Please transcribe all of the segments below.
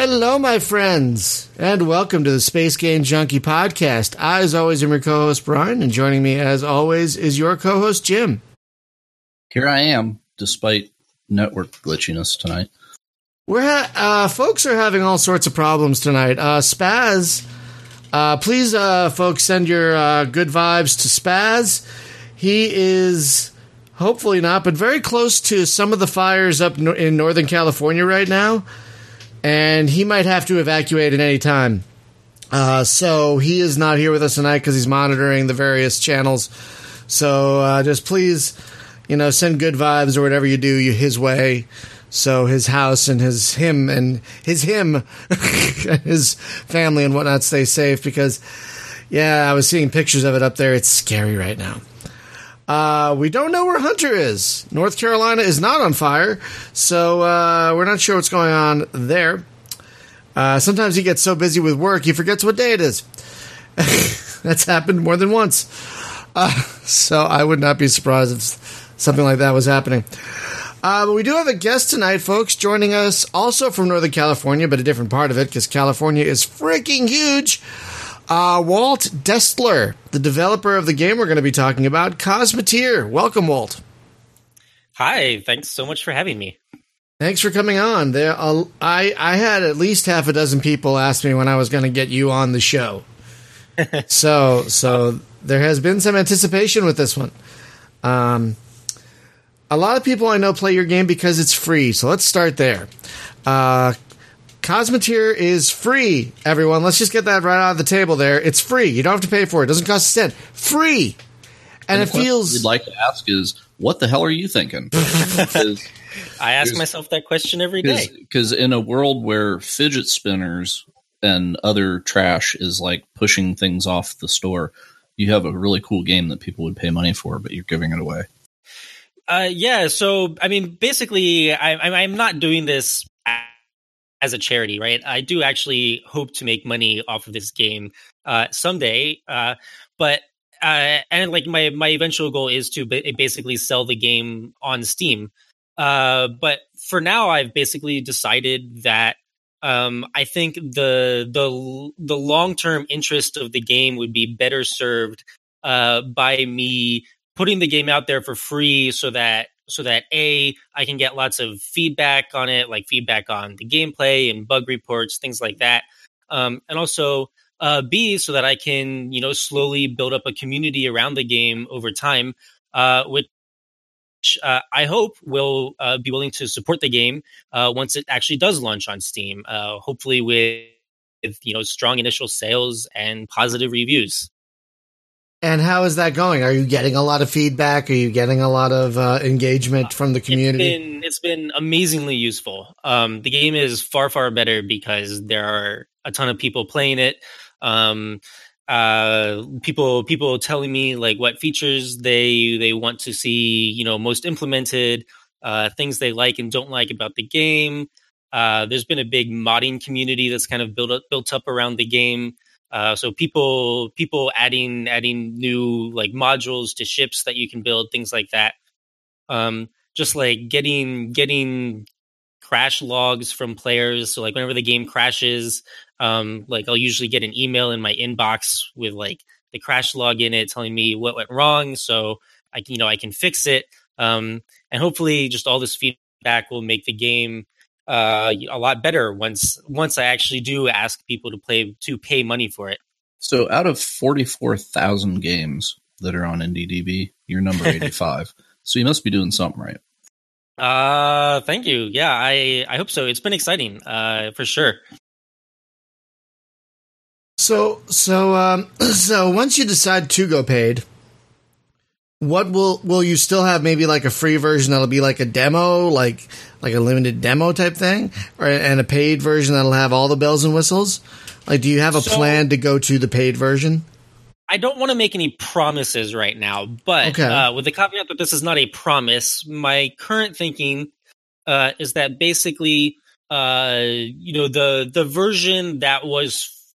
Hello, my friends, and welcome to the Space Game Junkie podcast. I, as always, am your co-host, Brian, and joining me, as always, is your co-host, Jim. Here I am, despite network glitchiness tonight. We're folks are having all sorts of problems tonight. Spaz, please, folks, send your good vibes to Spaz. He is hopefully not, but very close to some of the fires up in Northern California right now. And he might have to evacuate at any time. So he is not here with us tonight because he's monitoring the various channels. So just please, you know, send good vibes or whatever you do his way. So his house and him his family and whatnot stay safe because, yeah, I was seeing pictures of it up there. It's scary right now. We don't know where Hunter is. North Carolina is not on fire, so we're not sure what's going on there. Sometimes he gets so busy with work, he forgets what day it is. That's happened more than once. So I would not be surprised if something like that was happening. But we do have a guest tonight, folks, joining us also from Northern California, but a different part of it, because California is freaking huge. Walt Destler, the developer of the game we're going to be talking about, Cosmoteer. Welcome, Walt. Hi, thanks so much for having me. Thanks for coming on. I had at least half a dozen people ask me when I was going to get you on the show. So there has been some anticipation with this one. A lot of people I know play your game because it's free, so let's start there. Cosmoteer is free, everyone. Let's just get that right out of the table there. It's free. You don't have to pay for it. It doesn't cost a cent. Free. And it feels... What we'd like to ask is, what the hell are you thinking? I ask myself that question every day. Because in a world where fidget spinners and other trash is like pushing things off the store, you have a really cool game that people would pay money for, but you're giving it away. Yeah, so, I mean, basically, I'm not doing this as a charity, right? I do actually hope to make money off of this game someday. But my eventual goal is to basically sell the game on Steam. But for now, I've basically decided that I think the long-term interest of the game would be better served by me putting the game out there for free so that A, I can get lots of feedback on it, like feedback on the gameplay and bug reports, things like that. And also B, so that I can, you know, slowly build up a community around the game over time, which I hope will be willing to support the game once it actually does launch on Steam, hopefully with, you know, strong initial sales and positive reviews. And how is that going? Are you getting a lot of feedback? Are you getting a lot of engagement from the community? It's been amazingly useful. The game is far, far better because there are a ton of people playing it. People telling me like what features they want to see, you know, most implemented, things they like and don't like about the game. There's been a big modding community that's kind of built up around the game. So people adding new like modules to ships that you can build, things like that. Just like getting crash logs from players. So like whenever the game crashes, like I'll usually get an email in my inbox with like the crash log in it telling me what went wrong. So I can fix it. And hopefully just all this feedback will make the game a lot better once I actually do ask people to pay money for it. So out of 44,000 games that are on IndieDB, you're number 85. So you must be doing something right. Thank you. Yeah, I hope so. It's been exciting, for sure. So once you decide to go paid, what will you still have? Maybe like a free version that'll be like a demo, like a limited demo type thing, and a paid version that'll have all the bells and whistles. Like, do you have a plan to go to the paid version? I don't want to make any promises right now, but okay. With the caveat that this is not a promise, my current thinking is that basically, you know, the version that was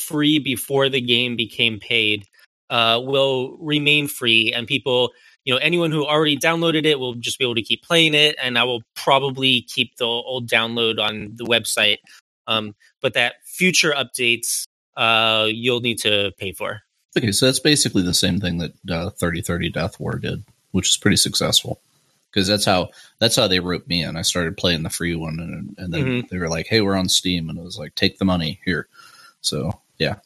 free before the game became paid will remain free, and people you know, anyone who already downloaded it will just be able to keep playing it. And I will probably keep the old download on the website. But that future updates, you'll need to pay for. Okay, so that's basically the same thing that 3030 Death War did, which is pretty successful. Because that's how they roped me in. I started playing the free one, and then they were like, "Hey, we're on Steam," and it was like, "Take the money here." So yeah,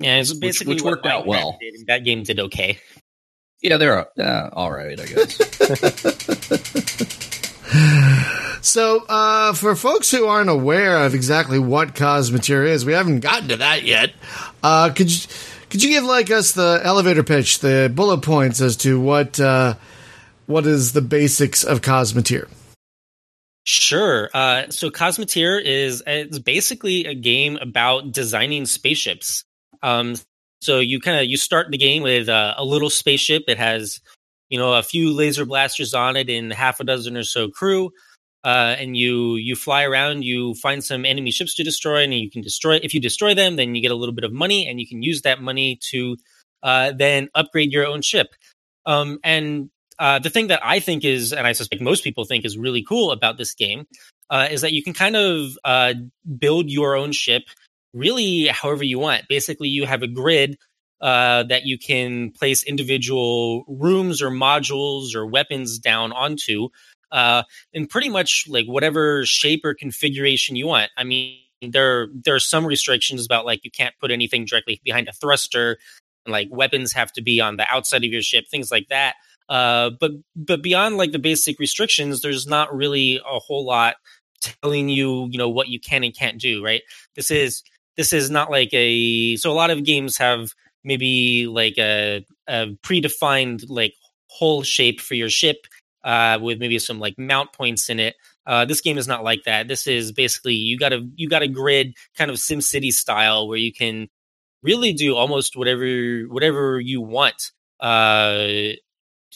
it's basically which worked out well. That game did okay. Yeah, they're all right, I guess. So for folks who aren't aware of exactly what Cosmoteer is, we haven't gotten to that yet. Could you give us the elevator pitch, the bullet points as to what is the basics of Cosmoteer? Sure. So Cosmoteer is basically a game about designing spaceships. So you start the game with a little spaceship. It has, a few laser blasters on it and half a dozen or so crew. And you fly around, you find some enemy ships to destroy, and you can destroy. If you destroy them, then you get a little bit of money, and you can use that money to then upgrade your own ship. The thing that I think is, and I suspect most people think is really cool about this game, is that you can kind of build your own ship really however you want. Basically, you have a grid that you can place individual rooms or modules or weapons down onto in pretty much like whatever shape or configuration you want. I mean, there are some restrictions about like you can't put anything directly behind a thruster, and like weapons have to be on the outside of your ship, things like that. But beyond like the basic restrictions, there's not really a whole lot telling you, what you can and can't do, right? This is not like so a lot of games have maybe like a predefined like hull shape for your ship, with maybe some like mount points in it. This game is not like that. This is basically, you got a grid kind of SimCity style where you can really do almost whatever you want, to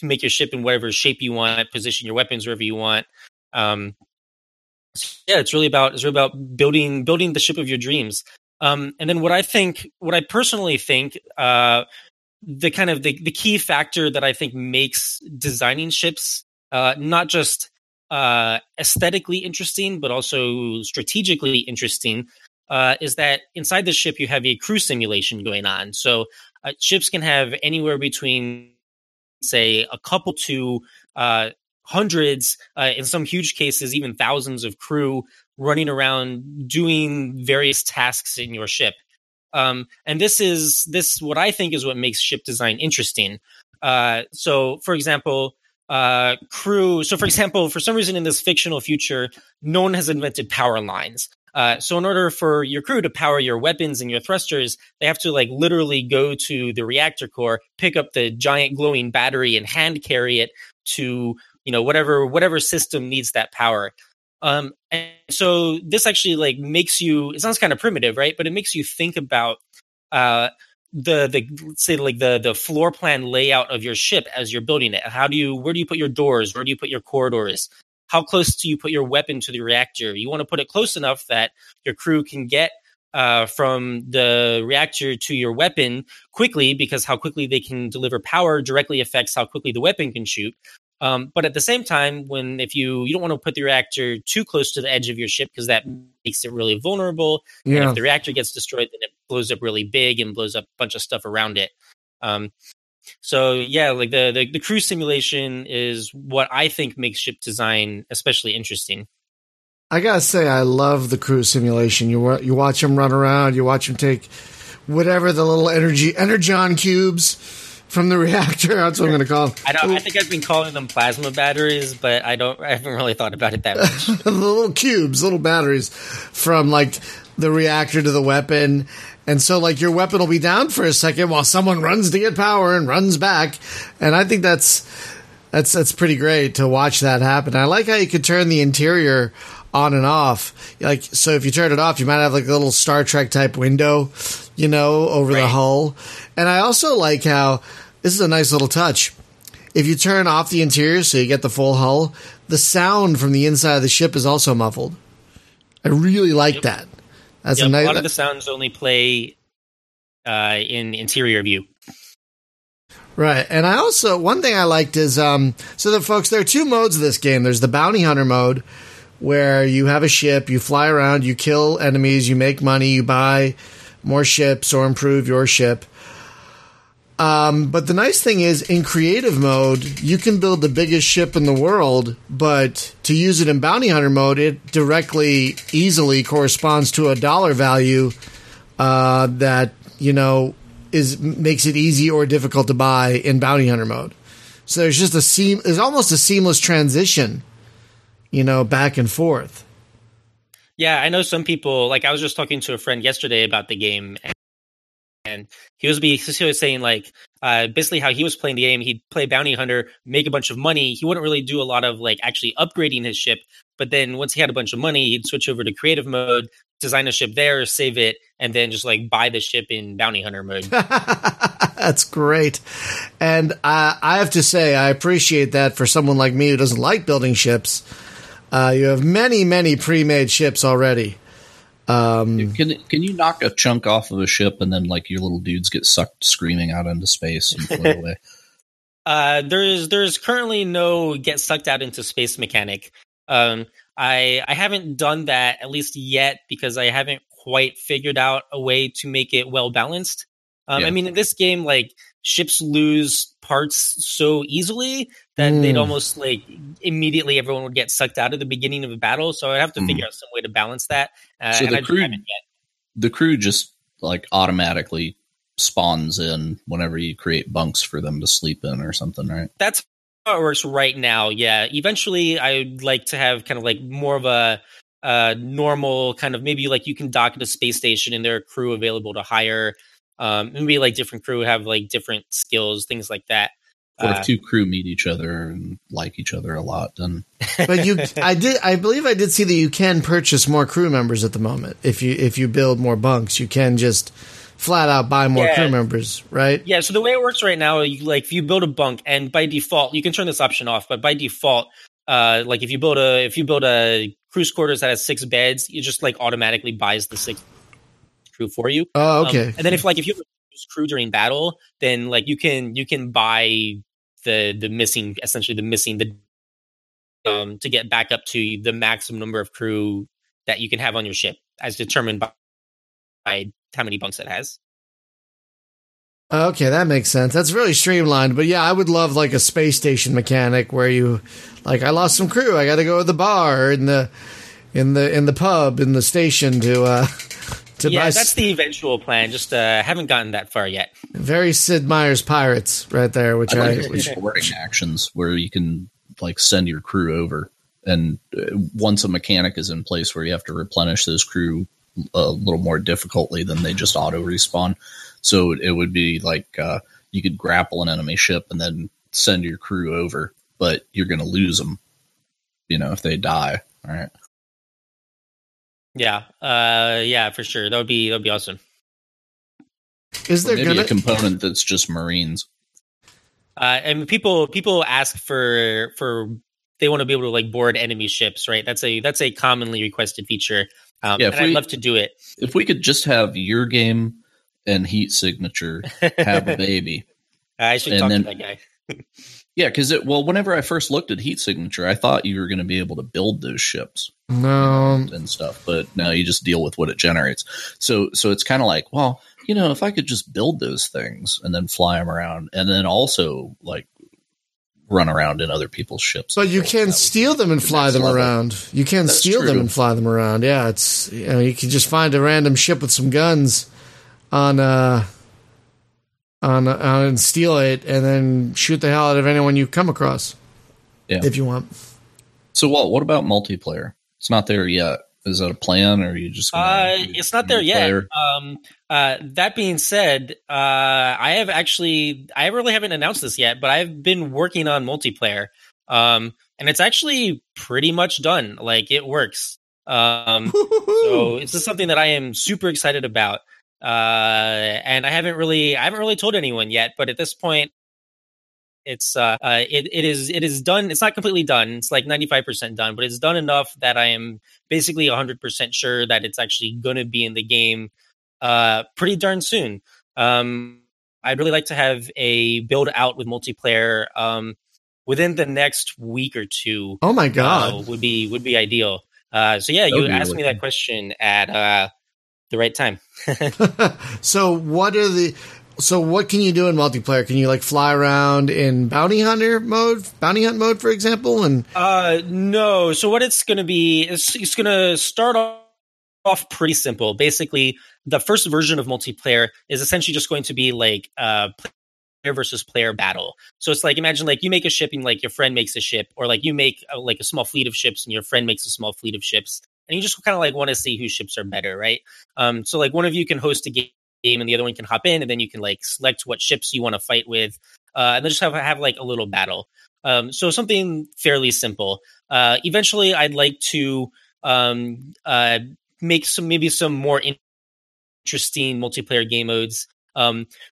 make your ship in whatever shape you want, position your weapons wherever you want. It's really about building the ship of your dreams. And then what I personally think, the key factor that I think makes designing ships not just aesthetically interesting, but also strategically interesting, is that inside the ship you have a crew simulation going on. So ships can have anywhere between, say, a couple to hundreds, in some huge cases, even thousands of crew running around doing various tasks in your ship. And this is what I think is what makes ship design interesting. So, for example, for some reason in this fictional future, no one has invented power lines. So in order for your crew to power your weapons and your thrusters, they have to like literally go to the reactor core, pick up the giant glowing battery and hand carry it to, whatever system needs that power. And so this actually like makes you, it sounds kind of primitive, right? But it makes you think about, the floor plan layout of your ship as you're building it. Where do you put your doors? Where do you put your corridors? How close do you put your weapon to the reactor? You want to put it close enough that your crew can get from the reactor to your weapon quickly, because how quickly they can deliver power directly affects how quickly the weapon can shoot. But at the same time, if you don't want to put the reactor too close to the edge of your ship, because that makes it really vulnerable. Yeah. And if the reactor gets destroyed, then it blows up really big and blows up a bunch of stuff around it. The crew simulation is what I think makes ship design especially interesting. I gotta say, I love the crew simulation. You watch them run around, you watch them take whatever the little energon cubes from the reactor. That's what I'm gonna call them. I think I've been calling them plasma batteries, but I haven't really thought about it that much. The little cubes, little batteries from like the reactor to the weapon. And so, like, your weapon will be down for a second while someone runs to get power and runs back. And I think that's pretty great to watch that happen. I like how you could turn the interior on and off. Like, so if you turn it off, you might have, like, a little Star Trek-type window, over the hull. And I also like how – this is a nice little touch. If you turn off the interior so you get the full hull, the sound from the inside of the ship is also muffled. I really like that. A lot of the sounds only play in interior view. Right. And I also, one thing I liked is, so the folks, there are two modes of this game. There's the bounty hunter mode, where you have a ship, you fly around, you kill enemies, you make money, you buy more ships or improve your ship. But the nice thing is, in creative mode, you can build the biggest ship in the world, but to use it in bounty hunter mode, it directly, easily corresponds to a dollar value that, you know, is makes it easy or difficult to buy in bounty hunter mode. So there's just there's almost a seamless transition, you know, back and forth. Yeah, I know some people, like I was just talking to a friend yesterday about the game, and he was saying, like, basically how he was playing the game, he'd play bounty hunter, make a bunch of money. He wouldn't really do a lot of, like, actually upgrading his ship. But then once he had a bunch of money, he'd switch over to creative mode, design a ship there, save it, and then just, like, buy the ship in bounty hunter mode. That's great. And I have to say, I appreciate that for someone like me who doesn't like building ships. You have many, many pre-made ships already. Can you knock a chunk off of a ship and then, like, your little dudes get sucked screaming out into space and float away? There's currently no get sucked out into space mechanic. I haven't done that, at least yet, because I haven't quite figured out a way to make it well balanced. Yeah. I mean, in this game, like, ships lose parts so easily that they'd almost, like, immediately everyone would get sucked out at the beginning of a battle. So I'd have to figure out some way to balance that. So and the crew just, like, automatically spawns in whenever you create bunks for them to sleep in or something, right? That's how it works right now. Yeah. Eventually, I'd like to have kind of, like, more of a normal kind of, maybe, like, you can dock at a space station and there are crew available to hire. Maybe, like, different crew have, like, different skills, things like that. What if two crew meet each other and like each other a lot? Then, but I believe I did see that you can purchase more crew members at the moment. If you build more bunks, you can just flat out buy more crew members, right? Yeah. So the way it works right now, you, like, if you build a bunk, and by default, you can turn this option off. But by default, like, if you build a crew's quarters that has 6 beds, it just, like, automatically buys the 6 crew for you. Oh, okay. And then if you have a crew during battle, then, like, you can buy the missing to get back up to the maximum number of crew that you can have on your ship, as determined by how many bunks it has. Okay, that makes sense. That's really streamlined. But yeah, I would love, like, a space station mechanic where you, like, I lost some crew, I got to go to the bar in the pub in the station to. Yeah, that's the eventual plan. Just haven't gotten that far yet. Very Sid Meier's Pirates right there, which I like. Which boarding actions where you can, like, send your crew over, and once a mechanic is in place where you have to replenish those crew a little more difficultly than they just auto respawn. So it would be like you could grapple an enemy ship and then send your crew over, but you're going to lose them, you know, if they die. All right. Yeah, yeah, for sure. That would be awesome. Is there maybe a component that's just Marines? And people ask for they want to be able to, like, board enemy ships, right? That's a commonly requested feature. I'd love to do it. If we could just have your game and Heat Signature have a baby, I should talk to that guy. Yeah, because whenever I first looked at Heat Signature, I thought you were going to be able to build those ships, and stuff. But no, you just deal with what it generates. So it's kind of like, well, you know, if I could just build those things and then fly them around, and then also, like, run around in other people's ships. But you can steal them and fly them around. You can steal them and fly them around. Yeah, it's, you know, you can just find a random ship with some guns on and steal it, and then shoot the hell out of anyone you come across, if you want. So, Walt, what about multiplayer? It's not there yet. Is that a plan, or are you just? It's not there yet. That being said, I really haven't announced this yet, but I've been working on multiplayer, and it's actually pretty much done. Like, it works. So it's just something that I am super excited about. And I haven't really told anyone yet, but at this point it's, it is done. It's not completely done. It's like 95% done, but it's done enough that I am basically 100% sure that it's actually going to be in the game, pretty darn soon. I'd really like to have a build out with multiplayer within the next week or two. Oh my god, would be ideal. So yeah, you asked me that question at the right time. So what can you do in multiplayer? Can you like fly around in bounty hunt mode, for example? And no. So what it's going to be is it's going to start off pretty simple. Basically, the first version of multiplayer is essentially just going to be like player versus player battle. So it's like, imagine like you make a ship and like your friend makes a ship, or like you make like a small fleet of ships and your friend makes a small fleet of ships, and you just kind of like want to see whose ships are better, right? So like one of you can host a game and the other one can hop in, and then you can like select what ships you want to fight with, and then just have like a little battle. So something fairly simple. Eventually I'd like to make some more interesting multiplayer game modes.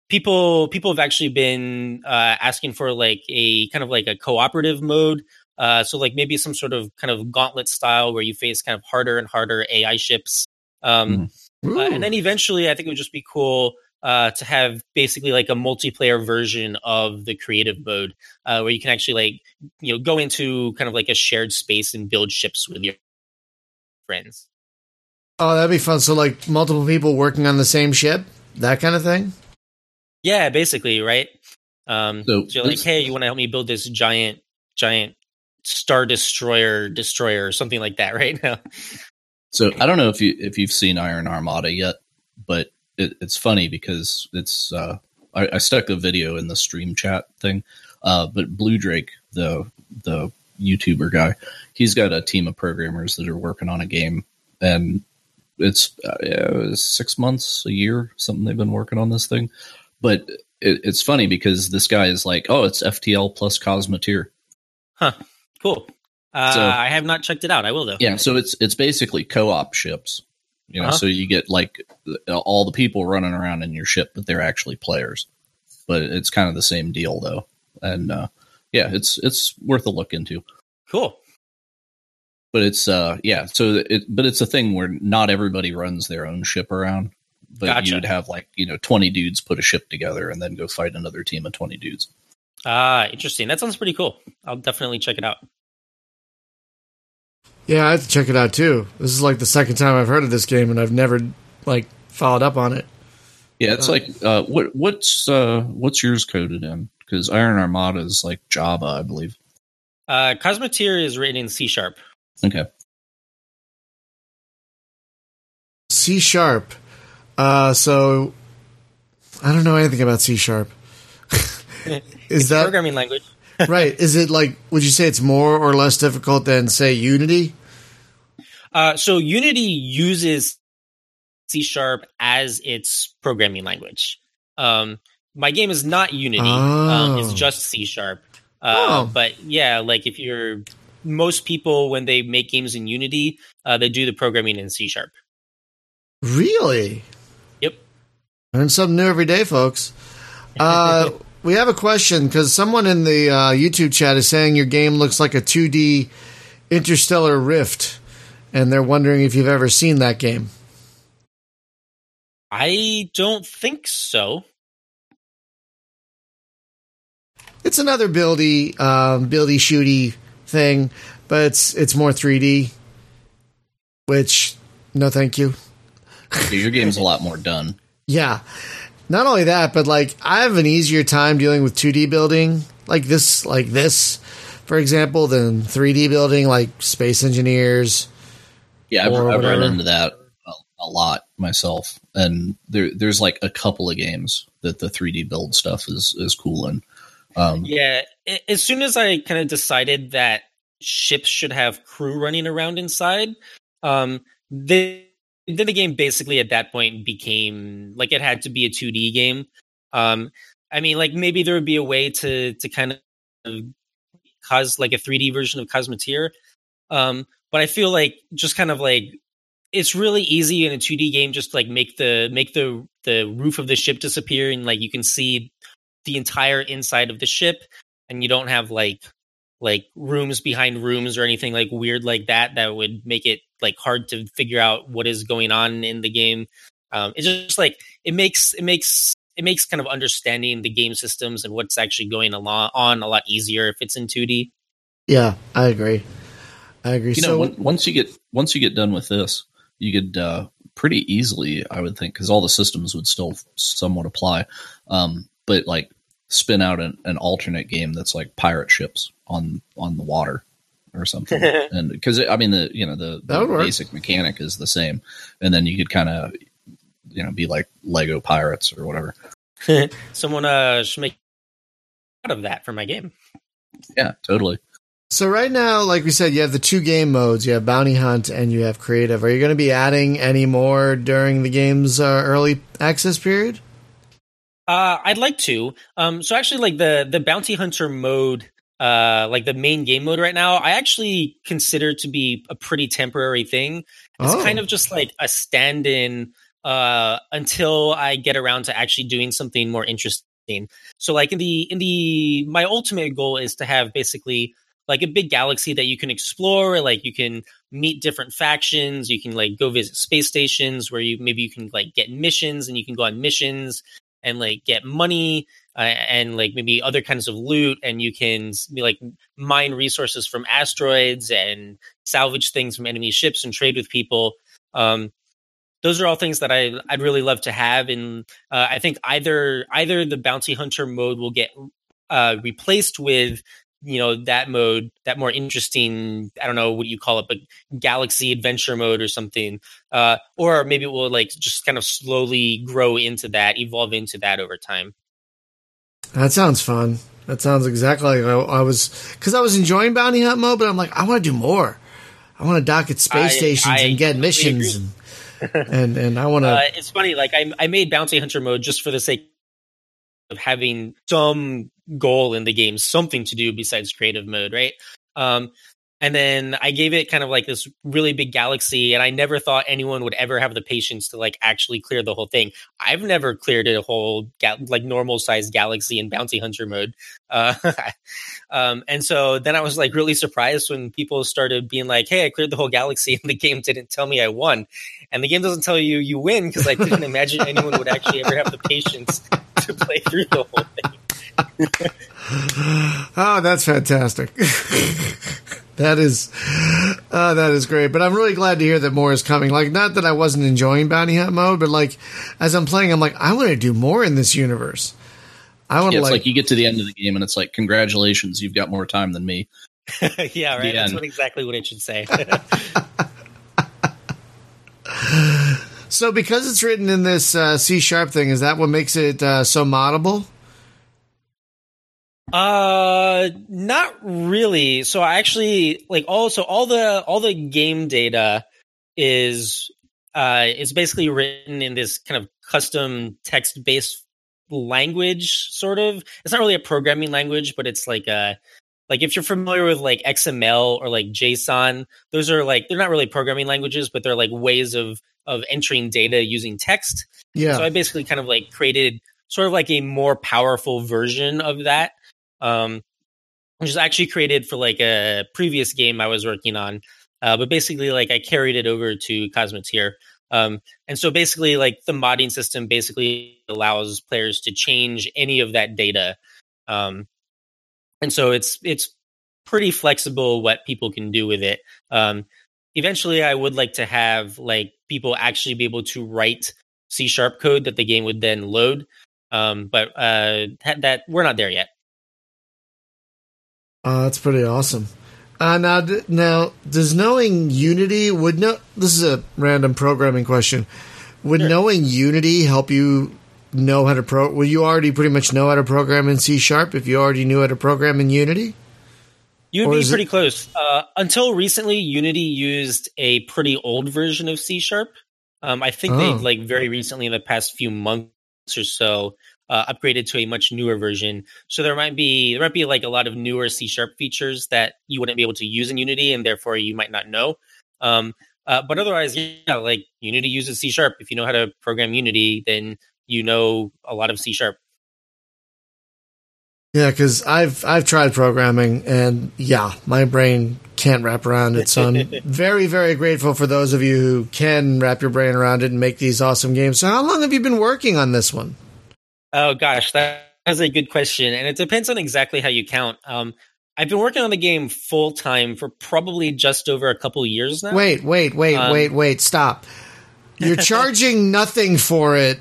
People have actually been asking for like a kind of like a cooperative mode. So like maybe some sort of kind of gauntlet style where you face kind of harder and harder AI ships. And then eventually I think it would just be cool to have basically like a multiplayer version of the creative mode where you can actually like, you know, go into kind of like a shared space and build ships with your friends. Oh, that'd be fun. So like multiple people working on the same ship, that kind of thing. Yeah, basically. Right. So you're like, hey, you want to help me build this giant Star destroyer or something like that right now. So I don't know if you've seen Iron Armada yet, but it's funny because it's I stuck a video in the stream chat thing, but Blue Drake, the YouTuber guy, he's got a team of programmers that are working on a game, and it's 6 months, a year, something they've been working on this thing. But it's funny because this guy is like, oh, it's FTL plus Cosmoteer. Huh. Cool. So, I have not checked it out. I will though. Yeah, so it's basically co-op ships, you know. Uh-huh. So you get like all the people running around in your ship, but they're actually players. But it's kind of the same deal though, and yeah, it's worth a look into. Cool. But it's but it's a thing where not everybody runs their own ship around, but gotcha. You'd have like, you know, 20 dudes put a ship together and then go fight another team of 20 dudes. Interesting. That sounds pretty cool. I'll definitely check it out. Yeah, I have to check it out, too. This is, like, the second time I've heard of this game, and I've never, like, followed up on it. Yeah, it's what's yours coded in? Because Iron Armada is, like, Java, I believe. Cosmoteer is written in C-sharp. Okay. C-sharp. So, I don't know anything about C-sharp. It's that programming language. Right. Is it like, would you say it's more or less difficult than, say, Unity? So Unity uses C# as its programming language. My game is not Unity. It's just C#. But yeah, like if you're most people, when they make games in Unity, they do the programming in C#. Really? Yep. Learn something new every day, folks. We have a question because someone in the YouTube chat is saying your game looks like a 2D Interstellar Rift, and they're wondering if you've ever seen that game. I don't think so. It's another buildy shooty thing, but it's more 3D. Which, no, thank you. Your game's a lot more done. Yeah. Not only that, but like I have an easier time dealing with 2D building like this, for example, than 3D building like Space Engineers. Yeah, I've run into that a lot myself, and there's like a couple of games that the 3D build stuff is cool in. Yeah, as soon as I kind of decided that ships should have crew running around inside, then the game basically at that point became like it had to be a 2D game. I mean, like maybe there would be a way to kind of cause like a 3D version of Cosmoteer. But I feel like just kind of like it's really easy in a 2D game just to like make the roof of the ship disappear and like you can see the entire inside of the ship, and you don't have like rooms behind rooms or anything like weird like that would make it like hard to figure out what is going on in the game. It's just like it makes it makes kind of understanding the game systems and what's actually going on a lot easier if it's in 2D. Yeah, I agree. You know, once you get done with this, you could pretty easily, I would think, because all the systems would still somewhat apply, but like spin out an alternate game that's like pirate ships on the water or something. And because I mean, the basic mechanic is the same, and then you could kind of be like Lego pirates or whatever. Someone should make out of that for my game. Yeah, totally. So right now, like we said, you have the two game modes. You have Bounty Hunt and you have Creative. Are you going to be adding any more during the game's early access period? I'd like to. So actually, like the Bounty Hunter mode, like the main game mode right now, I actually consider to be a pretty temporary thing. It's kind of just like a stand-in until I get around to actually doing something more interesting. So like in the my ultimate goal is to have basically like a big galaxy that you can explore, like you can meet different factions, you can like go visit space stations where you can like get missions, and you can go on missions and like get money and like maybe other kinds of loot, and you can like mine resources from asteroids and salvage things from enemy ships and trade with people. Those are all things that I'd really love to have, and I think either the Bounty Hunter mode will get replaced with that mode, that more interesting, I don't know what you call it, but galaxy adventure mode or something. Or maybe it will like just kind of slowly grow into that, evolve into that over time. That sounds fun. That sounds exactly like I was enjoying Bounty Hunt mode, but I'm like, I want to do more. I want to dock at space stations and get missions. And I want to, it's funny. Like I made Bounty Hunter mode just for the sake of having some goal in the game, something to do besides creative mode, right? And then I gave it kind of like this really big galaxy, and I never thought anyone would ever have the patience to like actually clear the whole thing. I've never cleared a whole like normal sized galaxy in Bounty Hunter mode, and so then I was like really surprised when people started being like, "Hey, I cleared the whole galaxy, and the game didn't tell me I won." And the game doesn't tell you you win because I didn't imagine anyone would actually ever have the patience to play through the whole thing. Oh, that's fantastic. That is great. But I'm really glad to hear that more is coming. Like, not that I wasn't enjoying Bounty Hunt mode, but like as I'm playing, I'm like, I want to do more in this universe. I want to like you get to the end of the game and it's like, congratulations, you've got more time than me. Yeah, right. That's exactly what it should say. So because it's written in this C# thing, is that what makes it so moddable? Not really. So I actually like all the game data is basically written in this kind of custom text-based language, sort of. It's not really a programming language, but it's like a like if you're familiar with like XML or like JSON, those are like, they're not really programming languages, but they're like ways of entering data using text. Yeah. So I basically kind of like created sort of like a more powerful version of that, which is actually created for like a previous game I was working on. But basically like I carried it over to Cosmoteer. And so basically like the modding system basically allows players to change any of that data. And so it's pretty flexible what people can do with it. Eventually I would like to have like people actually be able to write C# code that the game would then load. But we're not there yet. That's pretty awesome. Now, does knowing Unity this is a random programming question. Would Sure. knowing Unity help you know how to Will you already pretty much know how to program in C# if you already knew how to program in Unity? You'd be pretty close. Until recently, Unity used a pretty old version of C#. I think they like very recently in the past few months or so upgraded to a much newer version. So there might be like a lot of newer C# features that you wouldn't be able to use in Unity, and therefore you might not know. But otherwise, yeah, like Unity uses C#. If you know how to program Unity, then you know a lot of C#. Yeah, because I've tried programming, and yeah, my brain can't wrap around it. So I'm very, very grateful for those of you who can wrap your brain around it and make these awesome games. So how long have you been working on this one? Oh, gosh, that's a good question. And it depends on exactly how you count. I've been working on the game full time for probably just over a couple years now. Wait. Stop. You're charging nothing for it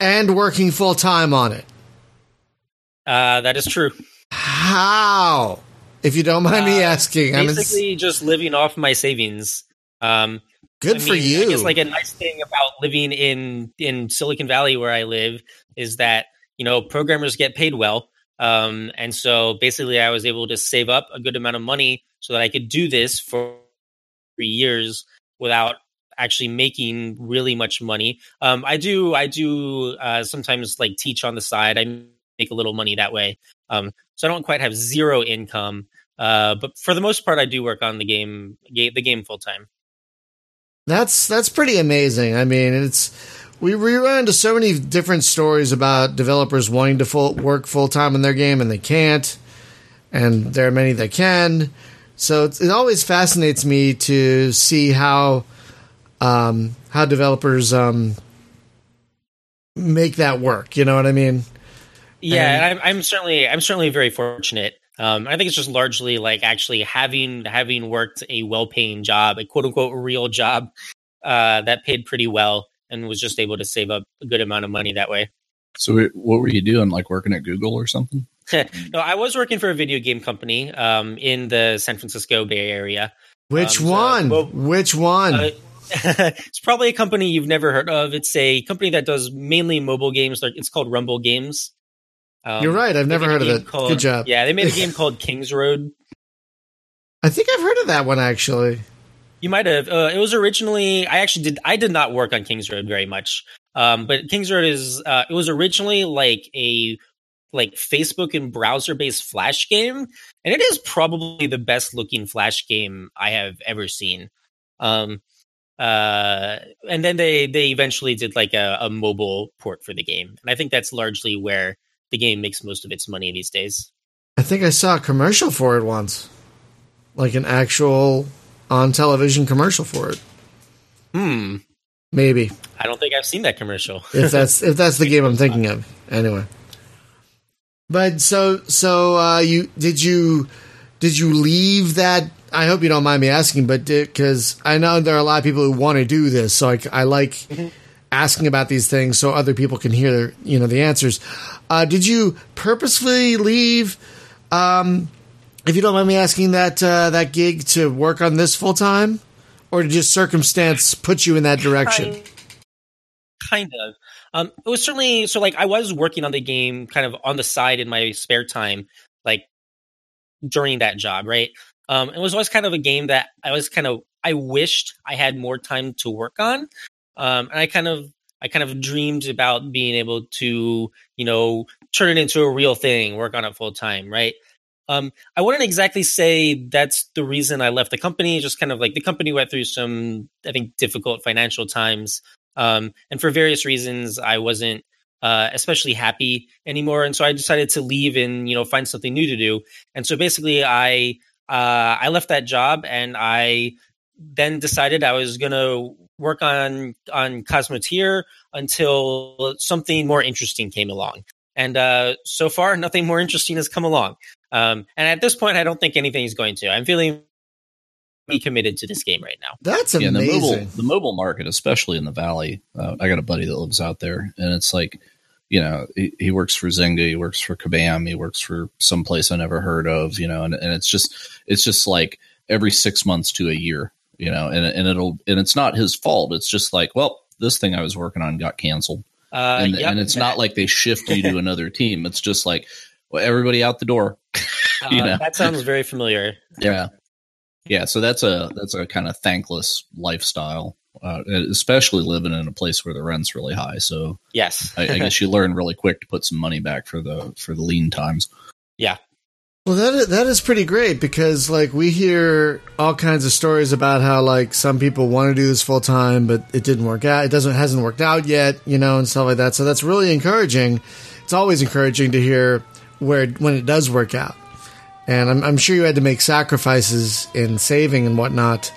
and working full time on it. That is true. How? If you don't mind me asking. Basically just living off my savings. Good for you. I guess like a nice thing about living in Silicon Valley where I live is that, you know, programmers get paid well. And so basically I was able to save up a good amount of money so that I could do this for 3 years without actually making really much money. I do sometimes like teach on the side. I make a little money that way. So I don't quite have zero income. But for the most part, I do work on the game full time. That's pretty amazing. I mean, we run into so many different stories about developers wanting to work full time on their game and they can't, and there are many that can. So it always fascinates me to see how developers make that work. You know what I mean? Yeah, and I'm certainly very fortunate. I think it's just largely like actually having worked a well-paying job, a quote-unquote real job that paid pretty well, and was just able to save up a good amount of money that way. So what were you doing, like working at Google or something? No, I was working for a video game company in the San Francisco Bay Area. Which one? It's probably a company you've never heard of. It's a company that does mainly mobile games. It's called Rumble Games. You're right. I've never heard of it. Good job. Yeah, they made a game called King's Road. I think I've heard of that one, actually. You might have. It was originally... I did not work on King's Road very much. But King's Road is... it was originally like a... like Facebook and browser-based Flash game. And it is probably the best-looking Flash game I have ever seen. And then they eventually did like a mobile port for the game. And I think that's largely where the game makes most of its money these days. I think I saw a commercial for it once. Like an actual on-television commercial for it. Maybe. I don't think I've seen that commercial. if that's the game I'm thinking of. Anyway. But so did you leave that? I hope you don't mind me asking, but because I know there are a lot of people who want to do this, so I like asking about these things so other people can hear, you know, the answers. Did you purposefully leave, if you don't mind me asking, that gig to work on this full time, or did just circumstance put you in that direction? Kind of. It was certainly so. Like I was working on the game, kind of on the side in my spare time, like during that job, right? It was always kind of a game that I wished I had more time to work on. And I kind of dreamed about being able to, you know, turn it into a real thing, work on it full time. Right. I wouldn't exactly say that's the reason I left the company. Just kind of like the company went through some, I think, difficult financial times. And for various reasons, I wasn't especially happy anymore. And so I decided to leave and, you know, find something new to do. And so basically I left that job, and I then decided I was going to work on Cosmoteer until something more interesting came along. And so far, nothing more interesting has come along. And at this point, I don't think anything is going to. I'm feeling pretty committed to this game right now. That's amazing. Yeah, the mobile market, especially in the Valley. I got a buddy that lives out there, and it's like, you know, he works for Zynga, he works for Kabam, he works for some place I never heard of, you know, and it's just like every 6 months to a year, you know, and it's not his fault. It's just like, well, this thing I was working on got canceled, and it's not like they shift you to another team. It's just like, well, everybody out the door. You know? That sounds very familiar. Yeah, yeah. So that's a kind of thankless lifestyle. Especially living in a place where the rent's really high. So yes, I guess you learn really quick to put some money back for the lean times. Yeah. Well, that is pretty great, because like we hear all kinds of stories about how like some people want to do this full time, but it didn't work out. It hasn't worked out yet, you know, and stuff like that. So that's really encouraging. It's always encouraging to hear when it does work out. And I'm sure you had to make sacrifices in saving and whatnot,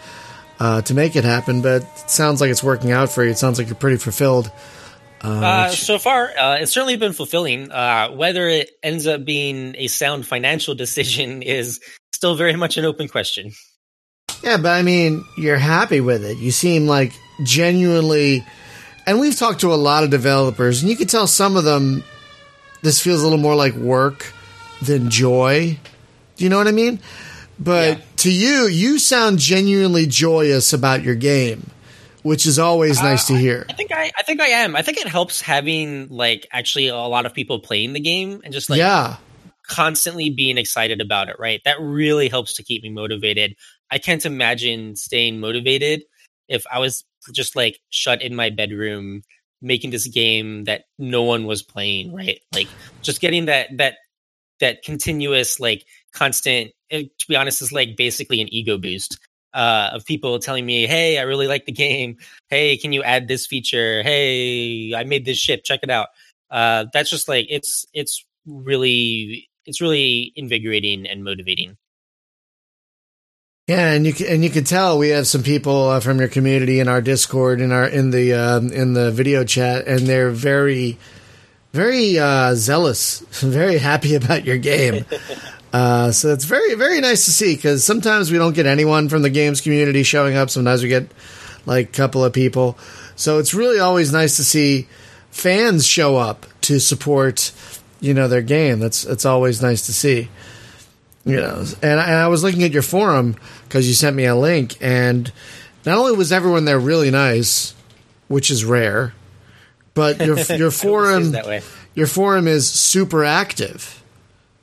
to make it happen, but it sounds like it's working out for you. It sounds like you're pretty fulfilled So far, it's certainly been fulfilling. Whether it ends up being a sound financial decision is still very much an open question. Yeah, but I mean, you're happy with it. You seem like genuinely... And we've talked to a lot of developers, and you can tell some of them this feels a little more like work than joy. Do you know what I mean? But yeah. To you, you sound genuinely joyous about your game, which is always nice to hear. I think I am. I think it helps having like actually a lot of people playing the game and just like constantly being excited about it, right? That really helps to keep me motivated. I can't imagine staying motivated if I was just like shut in my bedroom making this game that no one was playing, right? Like just getting that continuous, like constant, to be honest, is like basically an ego boost of people telling me, hey, I really like the game. Hey, can you add this feature? Hey, I made this ship. Check it out. That's just like, it's really invigorating and motivating. Yeah, and you can tell we have some people from your community in our Discord in the video chat, and they're very, very zealous, very happy about your game. So it's very, very nice to see, because sometimes we don't get anyone from the games community showing up. Sometimes we get like a couple of people. So it's really always nice to see fans show up to support, you know, their game. That's always nice to see. You know, and I was looking at your forum because you sent me a link, and not only was everyone there really nice, which is rare, but your forum is super active.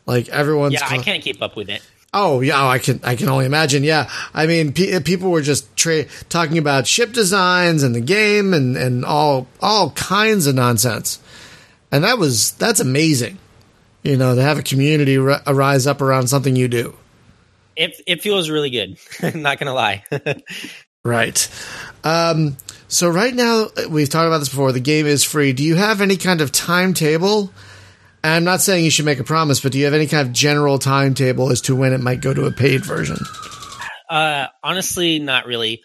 Like everyone's, I can't keep up with it. Oh yeah, I can only imagine. Yeah, I mean, people were just talking about ship designs and the game and all kinds of nonsense, and that's amazing. You know, to have a community rise up around something you do. It feels really good. I'm not going to lie. Right. So right now, we've talked about this before. The game is free. Do you have any kind of timetable? And I'm not saying you should make a promise, but do you have any kind of general timetable as to when it might go to a paid version? Honestly, not really.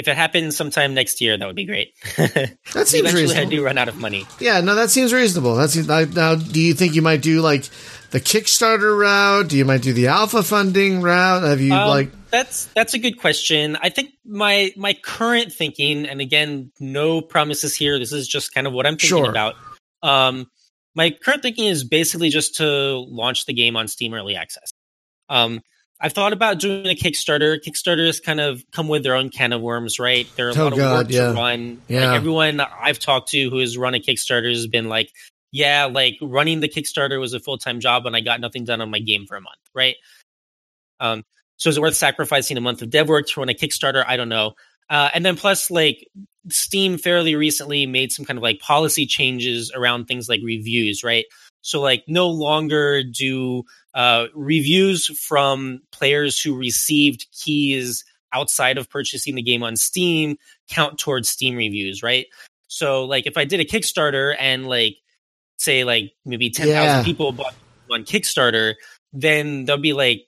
If it happens sometime next year, that would be great. That seems reasonable. I do run out of money. Yeah, no, that seems reasonable. Now, do you think you might do like the Kickstarter route? Do you might do the alpha funding route? Have you that's a good question. I think my current thinking, and again, no promises here. This is just kind of what I'm thinking about. My current thinking is basically just to launch the game on Steam Early Access. I've thought about doing a Kickstarter. Kickstarters kind of come with their own can of worms, right? There are a lot of work to run. Yeah. Like everyone I've talked to who has run a Kickstarter has been like, yeah, like running the Kickstarter was a full-time job and I got nothing done on my game for a month, right? So is it worth sacrificing a month of dev work to run a Kickstarter? I don't know. And then plus, like, Steam fairly recently made some kind of like policy changes around things like reviews, right? So like no longer do reviews from players who received keys outside of purchasing the game on Steam count towards Steam reviews, right? So like if I did a Kickstarter and like say like maybe 10,000 people bought on Kickstarter, then there'll be like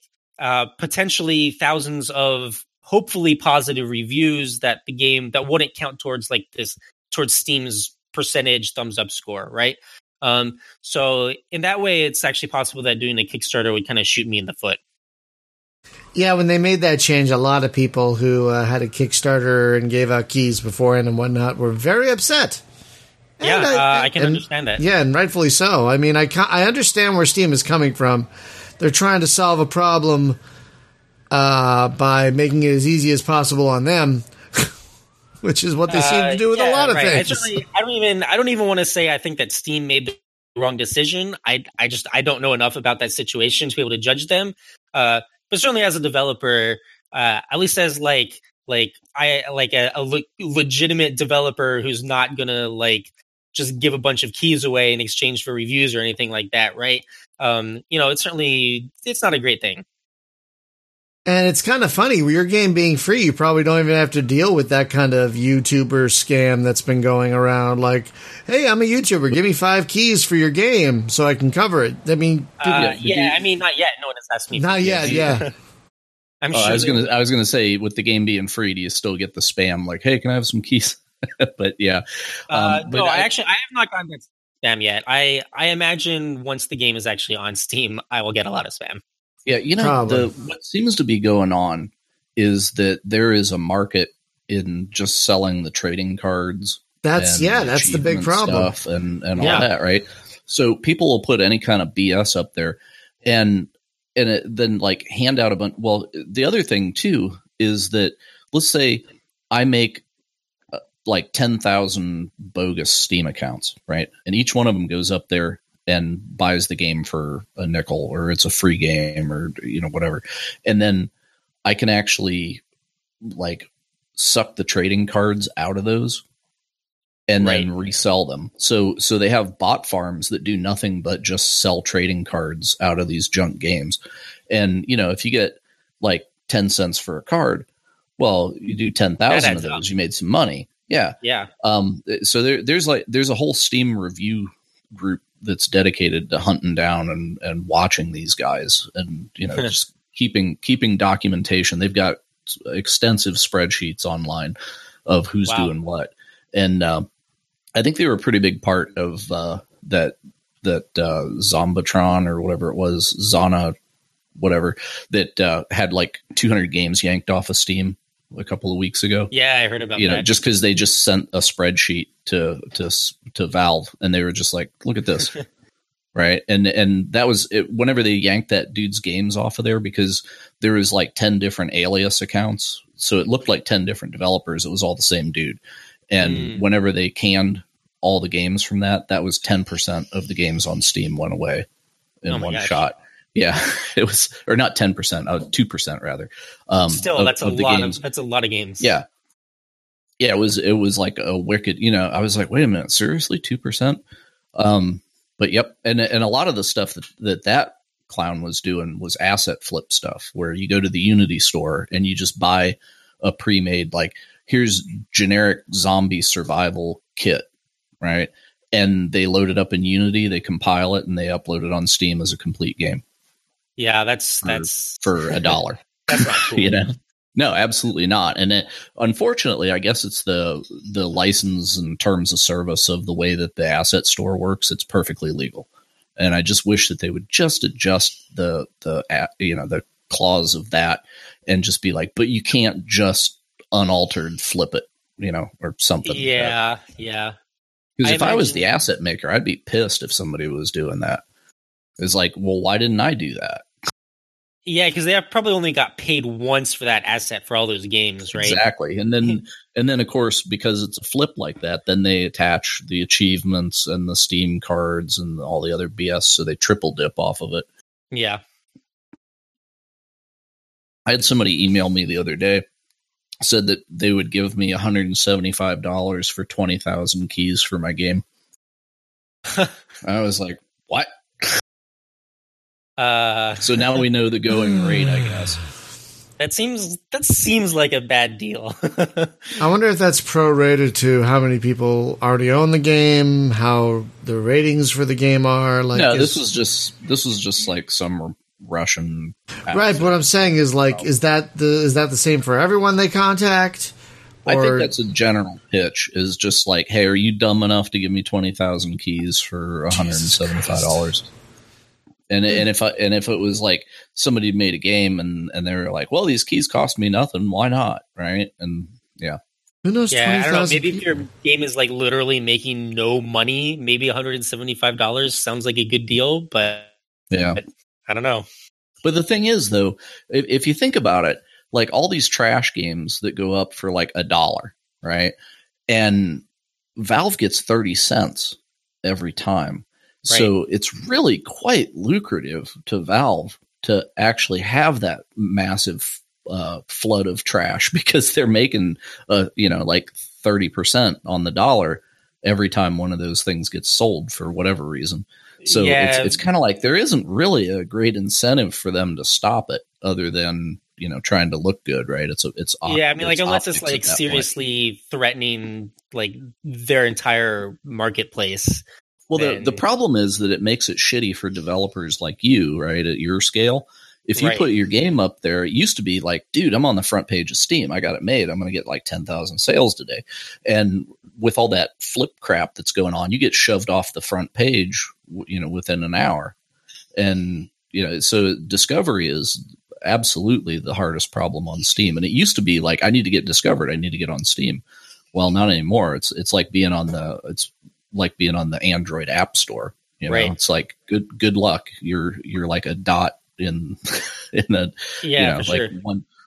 potentially thousands of hopefully positive reviews that the game that wouldn't count towards like this towards Steam's percentage thumbs up score, right? So in that way, it's actually possible that doing a Kickstarter would kind of shoot me in the foot. Yeah, when they made that change, a lot of people who had a Kickstarter and gave out keys beforehand and whatnot were very upset. And I can understand that. Yeah, and rightfully so. I mean, I understand where Steam is coming from. They're trying to solve a problem by making it as easy as possible on them. Which is what they seem to do with a lot of things. I don't even want to say I think that Steam made the wrong decision. I don't know enough about that situation to be able to judge them. But certainly as a developer, at least as like a legitimate developer who's not gonna like just give a bunch of keys away in exchange for reviews or anything like that, right? You know, it's not a great thing. And it's kind of funny, your game being free, you probably don't even have to deal with that kind of YouTuber scam that's been going around. Like, hey, I'm a YouTuber, give me 5 keys for your game so I can cover it. I mean, not yet. No one has asked me. Not yet, yeah. I'm sure I was gonna say, with the game being free, do you still get the spam? Like, hey, can I have some keys? But yeah. I have not gotten that spam yet. I imagine once the game is actually on Steam, I will get a lot of spam. Yeah, what seems to be going on is that there is a market in just selling the trading cards. That's the big problem. Stuff and all that, right? So people will put any kind of BS up there and then hand out a bunch. Well, the other thing too is that, let's say I make 10,000 bogus Steam accounts, right? And each one of them goes up there and buys the game for a nickel, or it's a free game, or whatever. And then I can actually suck the trading cards out of those and then resell them. So they have bot farms that do nothing but just sell trading cards out of these junk games. And if you get 10 cents for a card, well, you do 10,000 of those, you made some money. Yeah. Yeah. So there's a whole Steam review group that's dedicated to hunting down and watching these guys and, just keeping documentation. They've got extensive spreadsheets online of who's doing what. And, I think they were a pretty big part of, that Zombatron or whatever it was, Zana, whatever, that, had 200 games yanked off of Steam a couple of weeks ago. Yeah, I heard about that. Just because they just sent a spreadsheet to Valve, and they were just like, "Look at this," right? And that was it, whenever they yanked that dude's games off of there, because there was 10 different alias accounts, so it looked like 10 different developers. It was all the same dude, and whenever they canned all the games from that, that was 10% of the games on Steam went away in one shot. Yeah, it was, or not 10%, 2% rather. Still, that's a lot of games. Yeah, yeah, it was like a wicked. I was like, wait a minute, seriously, 2%? But yep, and a lot of the stuff that clown was doing was asset flip stuff, where you go to the Unity store and you just buy a pre-made, here's generic zombie survival kit, right? And they load it up in Unity, they compile it, and they upload it on Steam as a complete game. Yeah, that's for $1. That's not cool. No, absolutely not. And unfortunately, I guess it's the license and terms of service of the way that the asset store works. It's perfectly legal, and I just wish that they would just adjust the clause of that and just be like, but you can't just unaltered flip it, or something. Yeah, yeah. Because if I was the asset maker, I'd be pissed if somebody was doing that. It's like, well, why didn't I do that? Yeah, because they probably only got paid once for that asset for all those games, right? Exactly. And then of course, because it's a flip like that, then they attach the achievements and the Steam cards and all the other BS, so they triple dip off of it. Yeah. I had somebody email me the other day, said that they would give me $175 for 20,000 keys for my game. I was like, what? So now we know the going rate, I guess. That seems like a bad deal. I wonder if that's prorated to how many people already own the game, how the ratings for the game are. This was just like some Russian app. Right, but what I'm saying is is that the same for everyone they contact? Or? I think that's a general pitch, is just like, hey, are you dumb enough to give me 20,000 keys for $175? And if it was like somebody made a game and they were like, well, these keys cost me nothing, why not, right? And yeah, who knows? Yeah, I don't know. Maybe if your game is literally making no money, maybe $175 sounds like a good deal. But yeah, I don't know. But the thing is, though, if you think about it, all these trash games that go up for $1, right? And Valve gets 30 cents every time. Right. So it's really quite lucrative to Valve to actually have that massive flood of trash, because they're making 30% on the dollar every time one of those things gets sold for whatever reason. So it's kind of there isn't really a great incentive for them to stop it, other than trying to look good, right? Unless it's seriously threatening their entire marketplace. Well, the problem is that it makes it shitty for developers like you, right, at your scale, If you put your game up there, it used to be like, dude, I'm on the front page of Steam. I got it made. I'm going to get like 10,000 sales today. And with all that flip crap that's going on, you get shoved off the front page, you know, within an hour. And, you know, so discovery is absolutely the hardest problem on Steam. And it used to be like, I need to get discovered. I need to get on Steam. Well, not anymore. It's like being on the, it's like being on the Android app store. You know, it's like, good luck. You're like a dot in a,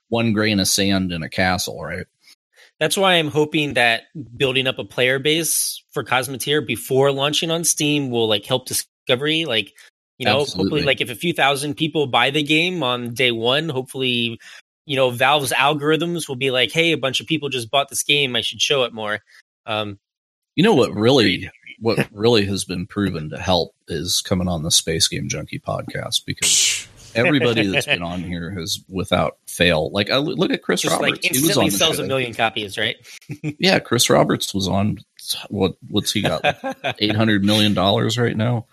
one grain of sand in a castle, right? That's why I'm hoping that building up a player base for Cosmoteer before launching on Steam will like help discovery. Like, you know, hopefully like if a few thousand people buy the game on day one, hopefully, you know, Valve's algorithms will be like, hey, a bunch of people just bought this game. I should show it more. You know what really has been proven to help is coming on the Space Game Junkie podcast, because everybody that's been on here has without fail. Like, I look at Chris Roberts. Like instantly sells a million copies, right? Yeah, Chris Roberts was on. What's he got? Like $800 million right now.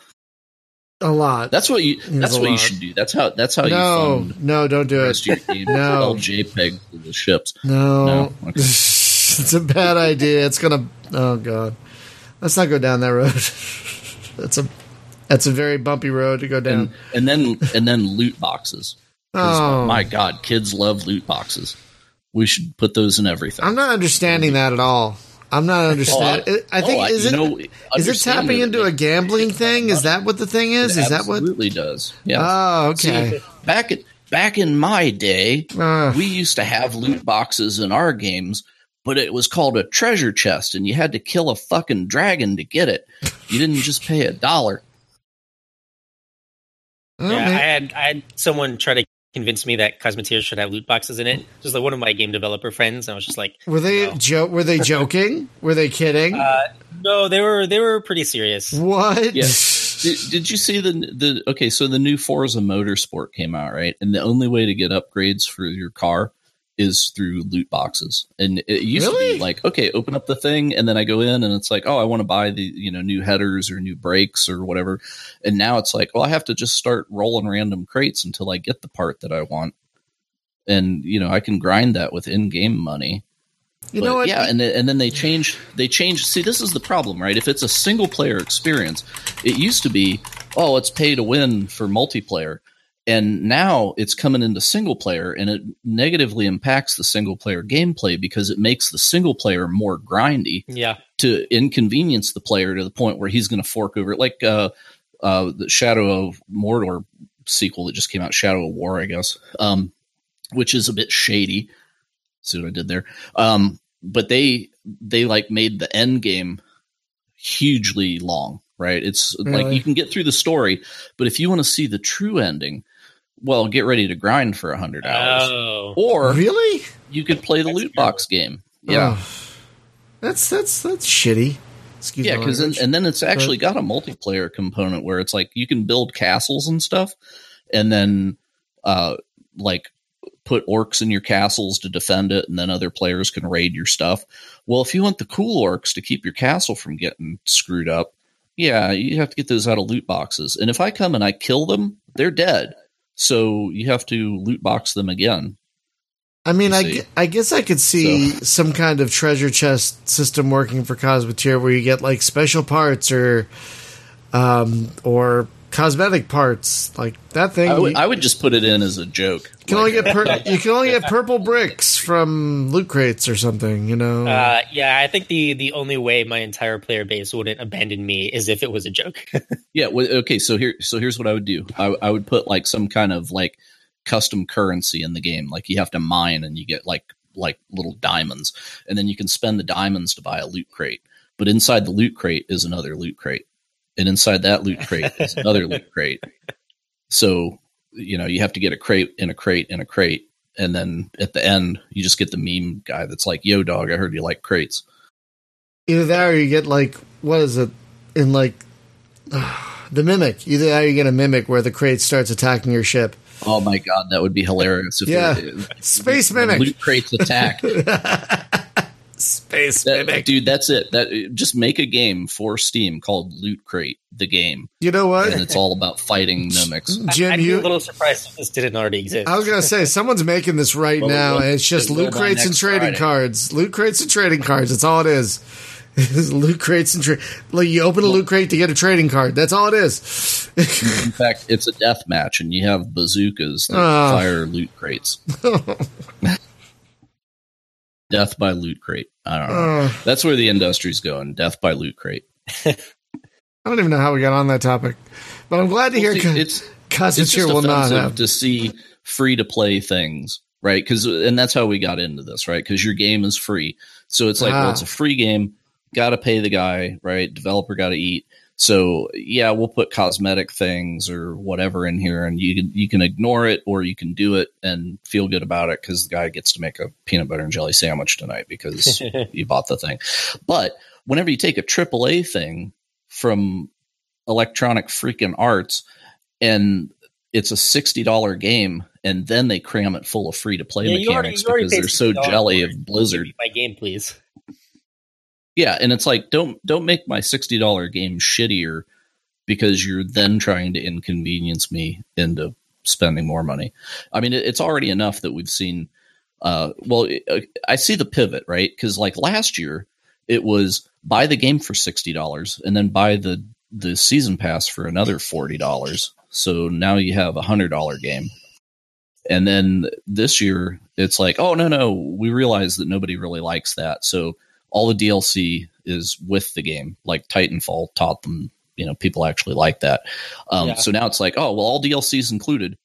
A lot. That's what you should do. That's how you fund. No, don't do it. No, JPEG to the ships. No. Okay. It's a bad idea. It's gonna. Oh God. Let's not go down that road. That's a very bumpy road to go down. And then loot boxes. Oh my God, kids love loot boxes. We should put those in everything. I'm not understanding that at all. I'm not understanding. Is it tapping into a gambling thing? Is that what the thing is? Is that what? Absolutely does. Yeah. Oh, okay. See, back in my day, we used to have loot boxes in our games. But it was called a treasure chest, and you had to kill a fucking dragon to get it. You didn't just pay $1. Yeah, I had someone try to convince me that Cosmoteer should have loot boxes in it. Just like one of my game developer friends, and I was just like, were they joking? Were they kidding? No, they were pretty serious. What? Yeah. Did you see so the new Forza Motorsport came out, right? And the only way to get upgrades for your car is through loot boxes. And it used to be like, okay, open up the thing, and then I go in and it's like, oh, I want to buy the, you know, new headers or new brakes or whatever. And now it's like, well, I have to just start rolling random crates until I get the part that I want. And, you know, I can grind that with in-game money. You know what? Yeah, and then they changed. See, this is the problem, right? If it's a single player experience, it used to be, oh, it's pay to win for multiplayer. And now it's coming into single player, and it negatively impacts the single player gameplay because it makes the single player more grindy to inconvenience the player to the point where he's going to fork over it. Like the Shadow of Mordor sequel that just came out, Shadow of War, I guess, which is a bit shady. See what I did there? But they like made the end game hugely long, right? It's like you can get through the story, but if you want to see the true ending, well, get ready to grind for 100 hours. Oh. Or really, you could play the loot box game. Yeah, that's shitty. Excuse me. Yeah, because and then it's actually got a multiplayer component where it's like you can build castles and stuff, and then like put orcs in your castles to defend it, and then other players can raid your stuff. Well, if you want the cool orcs to keep your castle from getting screwed up, yeah, you have to get those out of loot boxes. And if I come and I kill them, they're dead. So you have to loot box them again. I mean, I guess I could see some kind of treasure chest system working for Cosmoteer where you get like special parts or cosmetic parts like that thing. I would just put it in as a joke. You can only get purple bricks from loot crates or something, you know. Yeah, I think the only way my entire player base wouldn't abandon me is if it was a joke. Yeah. Okay. So here's what I would do. I would put like some kind of like custom currency in the game. Like you have to mine, and you get like little diamonds, and then you can spend the diamonds to buy a loot crate. But inside the loot crate is another loot crate. And inside that loot crate is another loot crate. So, you know, you have to get a crate and a crate and a crate. And then at the end, you just get the meme guy that's like, yo, dog, I heard you like crates. Either that or you get like, what is it? In like the Mimic. Either that or you get a Mimic where the crate starts attacking your ship. Oh, my God. That would be hilarious. If Space Mimic. Loot crates attack. space, baby. Dude, that's it. That just make a game for Steam called Loot Crate, the game. You know what? And it's all about fighting mimics. Jim, I'd be a little surprised if this didn't already exist. I was gonna say someone's making this right now, and it's just loot crates and trading cards. Loot crates and trading cards. That's all it is. Loot crates and like you open a loot crate to get a trading card. That's all it is. In fact, it's a death match, and you have bazookas that fire loot crates. Death by loot crate. I don't know. That's where the industry's going. Death by loot crate. I don't even know how we got on that topic, but I'm glad to hear Cosmoteer will not have to see free to play things, right? And that's how we got into this, right? Because your game is free, so it's like well, it's a free game. Got to pay the guy, right? Developer got to eat. So yeah, we'll put cosmetic things or whatever in here, and you can ignore it or you can do it and feel good about it because the guy gets to make a peanut butter and jelly sandwich tonight because you bought the thing. But whenever you take a AAA thing from Electronic Freaking Arts and it's a $60 game, and then they cram it full of free to play mechanics because they're so jelly of Blizzard. Give me my game, please. Yeah, and it's like don't make my $60 game shittier because you're then trying to inconvenience me into spending more money. I mean, it's already enough that we've seen. I see the pivot, right? Because like last year, it was buy the game for $60 and then buy the season pass for another $40. So now you have a $100 game. And then this year, it's like, oh no, we realize that nobody really likes that, so. All the DLC is with the game, like Titanfall taught them, people actually like that. So now it's like, oh, well, all DLC is included,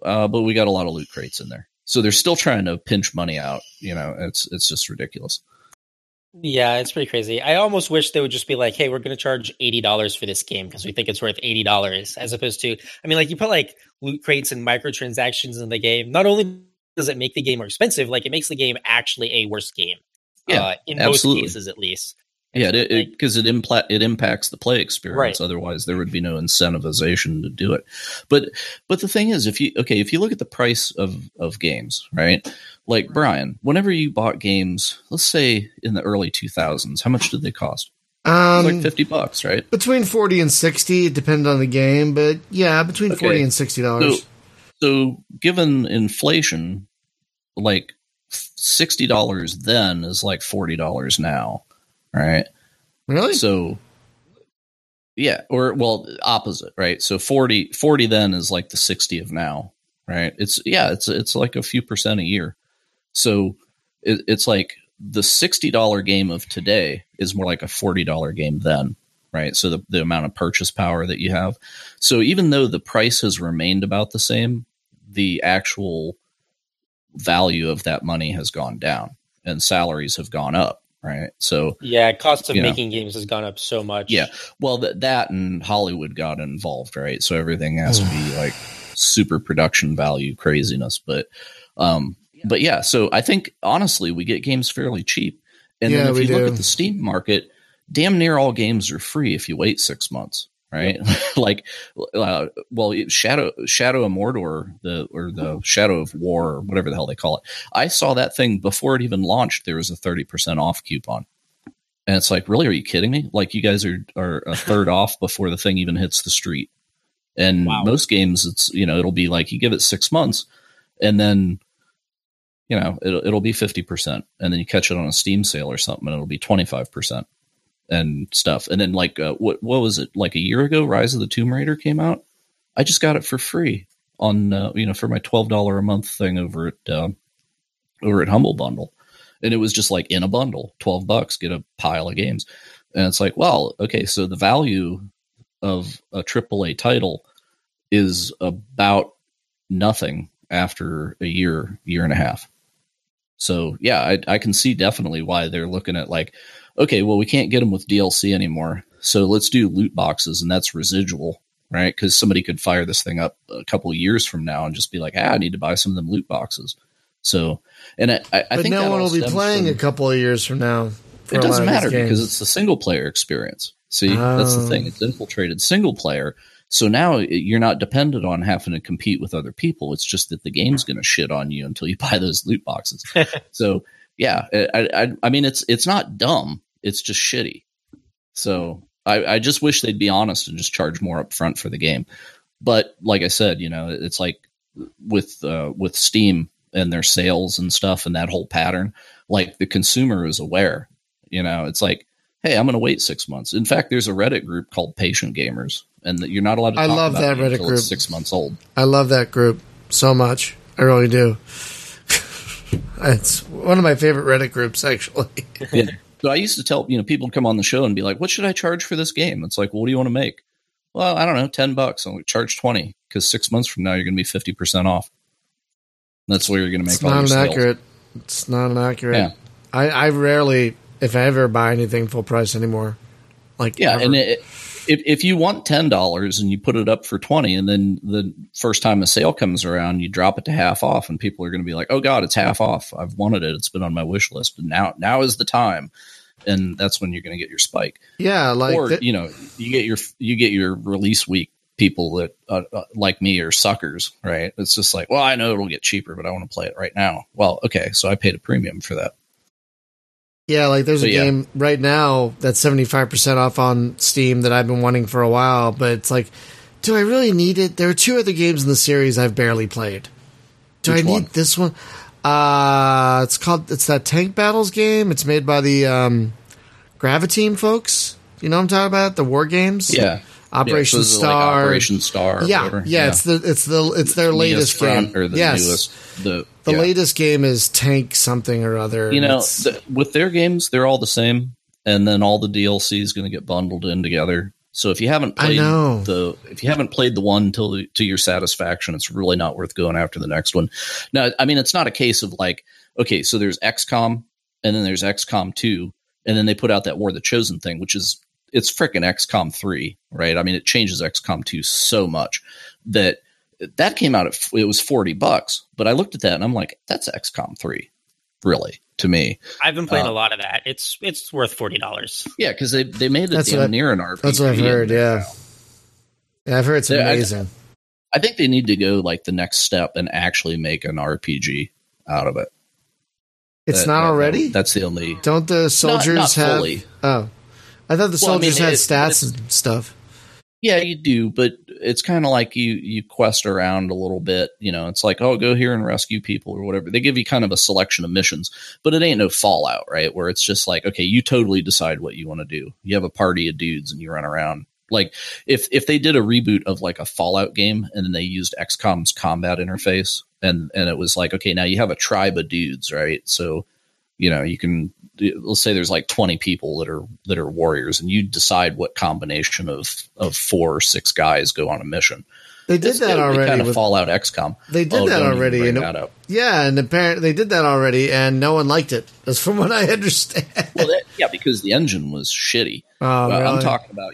but we got a lot of loot crates in there. So they're still trying to pinch money out. It's just ridiculous. Yeah, it's pretty crazy. I almost wish they would just be like, hey, we're going to charge $80 for this game because we think it's worth $80 as opposed to, you put like loot crates and microtransactions in the game. Not only does it make the game more expensive, like it makes the game actually a worse game. Yeah, in absolutely. Most cases, at least. Yeah, because it impacts the play experience. Right. Otherwise, there would be no incentivization to do it. But the thing is, if you look at the price of games, right? Like Brian, whenever you bought games, let's say in the early 2000s, how much did they cost? It was like $50, right? Between $40 and $60, depending on the game. But yeah, between $40 and $60. So given inflation, like. $60 then is like $40 now, right? Really? So, yeah, opposite, right? So 40 then is like the 60 of now, right? It's like a few percent a year. So it's like the $60 game of today is more like a $40 game then, right? So the amount of purchase power that you have. So even though the price has remained about the same, the actual value of that money has gone down and salaries have gone up, right? So yeah, cost of making games has gone up so much. Yeah, well that and Hollywood got involved, right? So everything has to be like super production value craziness, but so I think honestly we get games fairly cheap, and then if you look at the Steam market, damn near all games are free if you wait 6 months, right? Yep. Shadow of Mordor, or the Shadow of War, or whatever the hell they call it. I saw that thing before it even launched. There was a 30% off coupon, and it's like, really? Are you kidding me? Like, you guys are a third off before the thing even hits the street. And most games, it's it'll be like you give it 6 months, and then it'll be 50%, and then you catch it on a Steam sale or something, and it'll be 25%. And stuff. And then like what was it, like a year ago, Rise of the Tomb Raider came out? I just got it for free on for my $12 a month thing over at Humble Bundle, and it was just like in a bundle, $12, get a pile of games. And it's like, well, okay, so the value of a AAA title is about nothing after a year and a half. So yeah, I can see definitely why they're looking at like, okay, well, we can't get them with DLC anymore, so let's do loot boxes, and that's residual, right? Because somebody could fire this thing up a couple of years from now and just be like, I need to buy some of them loot boxes. So, and I think no one will be playing a couple of years from now. It doesn't matter because it's the single player experience. See, that's the thing. It's infiltrated single player. So now you're not dependent on having to compete with other people. It's just that the game's going to shit on you until you buy those loot boxes. So yeah, I mean, it's not dumb. It's just shitty. So I just wish they'd be honest and just charge more up front for the game. But like I said, you know, it's like with Steam and their sales and stuff and that whole pattern, like the consumer is aware, you know, it's like, hey, I'm going to wait 6 months. In fact, there's a Reddit group called Patient Gamers, and you're not allowed to talk about that Reddit group. It's 6 months old. I love that group so much. I really do. It's one of my favorite Reddit groups, actually. Yeah. So I used to tell, you know, people come on the show and be like, what should I charge for this game? It's like, well, what do you want to make? Well, I don't know, $10. I'm like, charge 20, because 6 months from now, you're going to be 50% off. That's where you're going to make it's all your sales. It's not accurate. Yeah. I rarely, if I ever buy anything full price anymore. Like, yeah, ever. And if you want $10 and you put it up for 20, and then the first time a sale comes around, you drop it to half off, and people are going to be like, oh God, it's half off. I've wanted it. It's been on my wish list, but now is the time. And that's when you're going to get your spike. Yeah. Like, or, you know, you get your release week people that like me are suckers, right? It's just like, well, I know it'll get cheaper, but I want to play it right now. Well, okay. So I paid a premium for that. Yeah, like there's a game right now that's 75% off on Steam that I've been wanting for a while, but it's like, do I really need it? There are two other games in the series I've barely played. Which I need this one? It's that Tank Battles game. It's made by the Graviteam folks. You know what I'm talking about? The war games? Yeah. Operation Star. Like Operation Star. Yeah. It's their latest game. Or the newest. The latest game is Tank something or other. You know, with their games, they're all the same, and then all the DLC is going to get bundled in together. So if you haven't played the one to your satisfaction, it's really not worth going after the next one. Now, I mean, it's not a case of like, okay, so there's XCOM, and then there's XCOM 2, and then they put out that War of the Chosen thing, which is. It's frickin' XCOM 3, right? I mean, it changes XCOM 2 so much that came out at, it was $40, but I looked at that and I'm like, that's XCOM 3, really, to me. I've been playing a lot of that. It's worth $40. Yeah, because they made it damn near an RPG. That's what I've heard. Yeah. Yeah, I've heard it's amazing. I think they need to go like the next step and actually make an RPG out of it. It's not already. That's the only. Don't the soldiers not fully. Oh. I thought the soldiers had stats and stuff. Yeah, you do, but it's kind of like you quest around a little bit. You know, it's like, oh, go here and rescue people or whatever. They give you kind of a selection of missions, but it ain't no Fallout, right? Where it's just like, okay, you totally decide what you want to do. You have a party of dudes and you run around. Like, if they did a reboot of like a Fallout game and then they used XCOM's combat interface and it was like, okay, now you have a tribe of dudes, right? So, you know, you can... Let's say there's like 20 people that are warriors, and you decide what combination of 4 or 6 guys go on a mission. They did that already. Kind of Fallout XCOM. They did that already. And apparently they did that already, and no one liked it. That's from what I understand. Well, because the engine was shitty. Oh, really? I'm talking about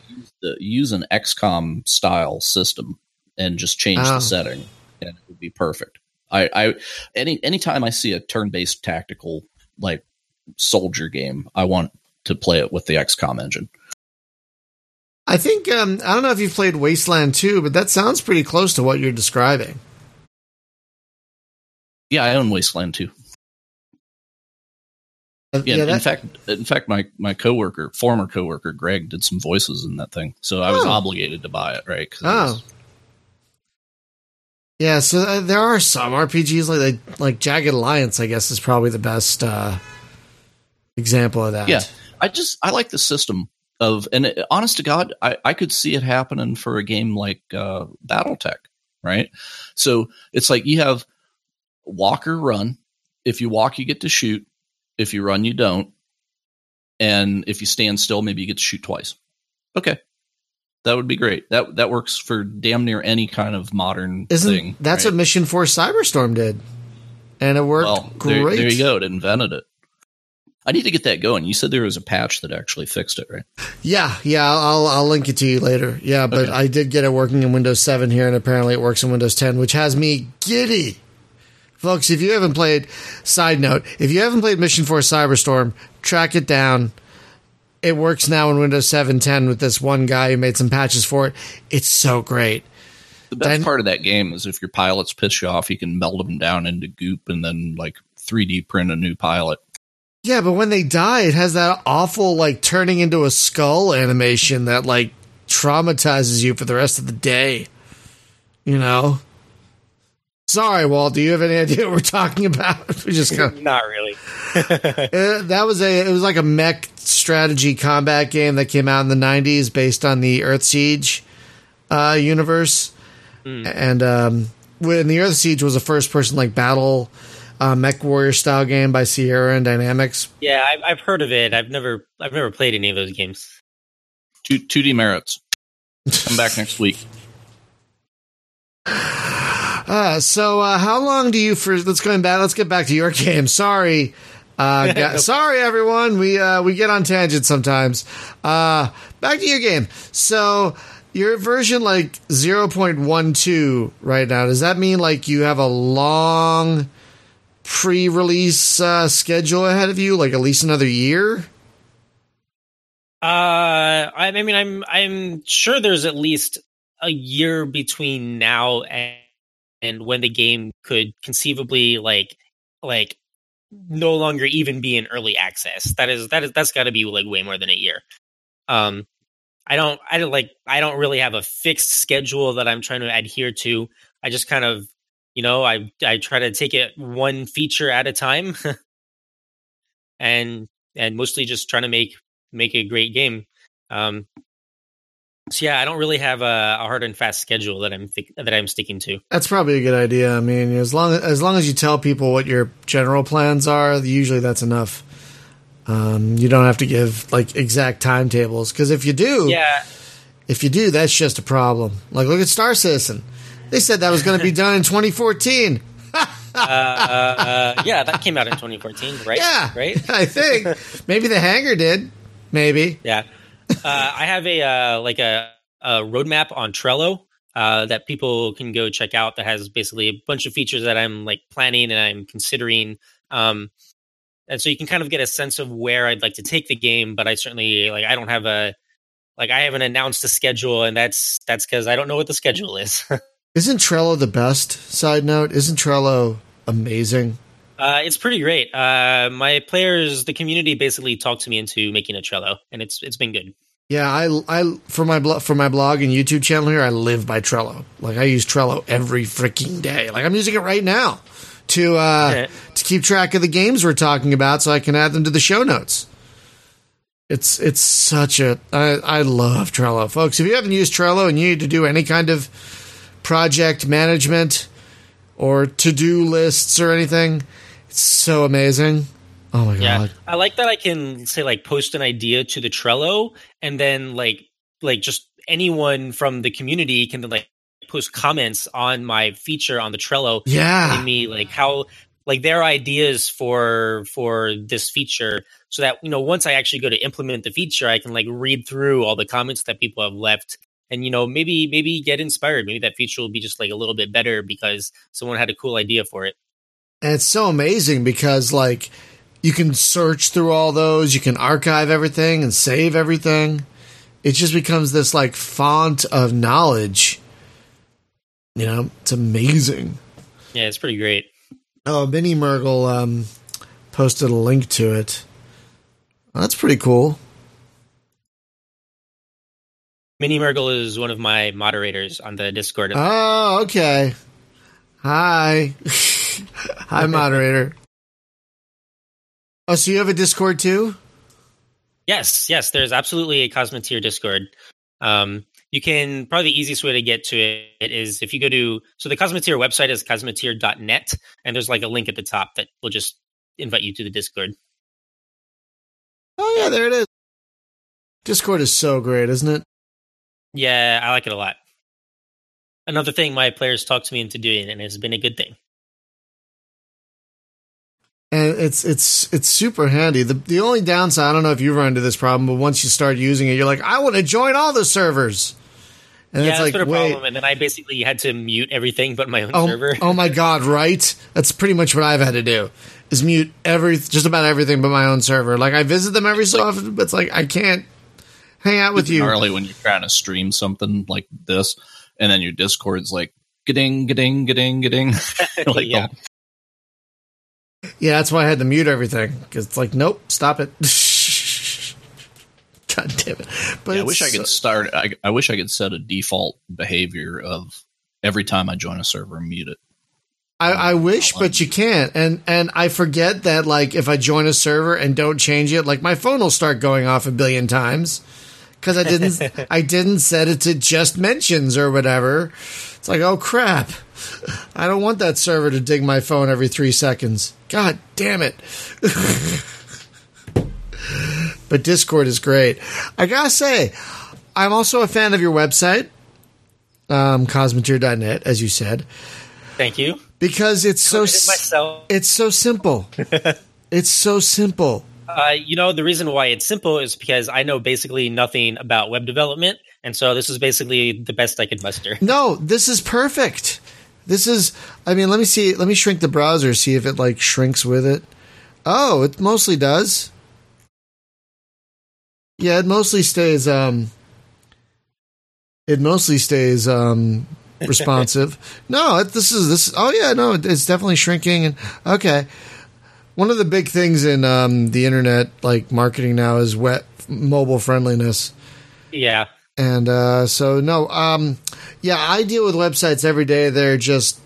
use an XCOM style system and just change the setting, and it would be perfect. Anytime I see a turn-based tactical like soldier game, I want to play it with the XCOM engine. I think I don't know if you've played Wasteland 2, but that sounds pretty close to what you're describing. Yeah, I own Wasteland 2. In fact, my former coworker Greg did some voices in that thing, so I was obligated to buy it, right? Yeah, so there are some RPGs like Jagged Alliance, I guess, is probably the best example of that. Yeah, I like the system of, and honest to God, I could see it happening for a game like Battletech, right? So it's like you have walk or run. If you walk, you get to shoot. If you run, you don't. And if you stand still, maybe you get to shoot twice. Okay, that would be great. That works for damn near any kind of modern thing. That's right? What Mission Force Cyberstorm did, and it worked great. There you go. It invented it. I need to get that going. You said there was a patch that actually fixed it, right? Yeah. I'll link it to you later. Yeah, but okay. I did get it working in Windows 7 here, and apparently it works in Windows 10, which has me giddy. Folks, if you haven't played, side note, if you haven't played Mission Force Cyberstorm, track it down. It works now in Windows 7, 10 with this one guy who made some patches for it. It's so great. The best part of that game is if your pilots piss you off, you can meld them down into goop and then like 3D print a new pilot. Yeah, but when they die, it has that awful, like, turning into a skull animation that, like, traumatizes you for the rest of the day. You know? Sorry, Walt, do you have any idea what we're talking about? We just kinda... Not really. It was like a mech strategy combat game that came out in the 90s based on the EarthSiege universe. Mm. And when the EarthSiege was a first-person, like, battle... mech warrior style game by Sierra and Dynamics. Yeah, I've heard of it. I've never played any of those games. 2D merits. Come back next week. So how long do you for? Let's get back to your game. Sorry, sorry everyone. We get on tangent sometimes. Back to your game. So. You're version, like, 0.12 right now. Does that mean, like, you have a long pre-release schedule ahead of you, like at least another year? I mean, I'm sure there's at least a year between now and when the game could conceivably like no longer even be in early access. That's got to be like way more than a year. I don't really have a fixed schedule that I'm trying to adhere to. I just kind of, you know, I try to take it one feature at a time, and mostly just trying to make a great game. So yeah, I don't really have a hard and fast schedule that I'm sticking to. That's probably a good idea. I mean, as long as you tell people what your general plans are, usually that's enough. You don't have to give like exact timetables, because if you do, that's just a problem. Like, look at Star Citizen. They said that was going to be done in 2014. Yeah, that came out in 2014, right? Yeah, right. I think maybe the Hangar did. Maybe. Yeah. I have a roadmap on Trello that people can go check out. That has basically a bunch of features that I'm like planning and I'm considering. And so you can kind of get a sense of where I'd like to take the game. But I certainly I haven't announced a schedule, and that's because I don't know what the schedule is. Isn't Trello the best? Side note, isn't Trello amazing? It's pretty great. My players, the community, basically talked me into making a Trello, and it's been good. Yeah, I for my blog and YouTube channel here, I live by Trello. Like, I use Trello every freaking day. Like, I'm using it right now to keep track of the games we're talking about, so I can add them to the show notes. It's such a I love Trello, folks. If you haven't used Trello and you need to do any kind of project management or to-do lists or anything, it's so amazing. Oh my god. I like that I can say, like, post an idea to the Trello, and then like just anyone from the community can then like post comments on my feature on the Trello. Yeah, telling me like how like their ideas for this feature, so that, you know, once I actually go to implement the feature, I can like read through all the comments that people have left. And, you know, maybe get inspired. Maybe that feature will be just like a little bit better because someone had a cool idea for it. And it's so amazing because, like, you can search through all those. You can archive everything and save everything. It just becomes this, like, font of knowledge. You know, it's amazing. Yeah, it's pretty great. Oh, Mini Mergle posted a link to it. Well, that's pretty cool. Mini Mergle is one of my moderators on the Discord. Oh, okay. Hi. Hi, moderator. Oh, so you have a Discord too? Yes. There's absolutely a Cosmoteer Discord. You can probably the easiest way to get to it is if you go to... So the Cosmoteer website is cosmoteer.net, and there's like a link at the top that will just invite you to the Discord. Oh, yeah, there it is. Discord is so great, isn't it? Yeah, I like it a lot. Another thing my players talked me into doing, and it's been a good thing. And it's super handy. The only downside, I don't know if you run into this problem, but once you start using it, you're like, I want to join all the servers. And yeah, it's like, been a problem. And then I basically had to mute everything but my own server. Oh my god, right? That's pretty much what I've had to do, is mute just about everything but my own server. Like, I visit them every so often, but it's like, I can't hang out with you. It's gnarly when you're trying to stream something like this, and then your Discord's like, ga-ding, ga-ding, ga-ding, ga-ding. Like, yeah. Yeah, that's why I had to mute everything, because it's like, nope, stop it. God damn it. But yeah, I wish I could start. I wish I could set a default behavior of every time I join a server, mute it. I wish, but you can't. And I forget that, like, if I join a server and don't change it, like, my phone will start going off a billion times because I didn't set it to just mentions or whatever. It's like, oh, crap. I don't want that server to ding my phone every 3 seconds. God damn it. But Discord is great. I gotta say, I'm also a fan of your website, Cosmoteer.net, as you said. Thank you. Because it's so simple. It's so simple. You know, the reason why it's simple is because I know basically nothing about web development. And so this is basically the best I could muster. No, this is perfect. This is, I mean, let me see. Let me shrink the browser, see if it like shrinks with it. Oh, it mostly does. Yeah, it mostly stays. Responsive. No, this. Oh yeah, no, it's definitely shrinking. And okay, one of the big things in the internet, like marketing now, is mobile friendliness. Yeah, and so no, yeah, I deal with websites every day. They're just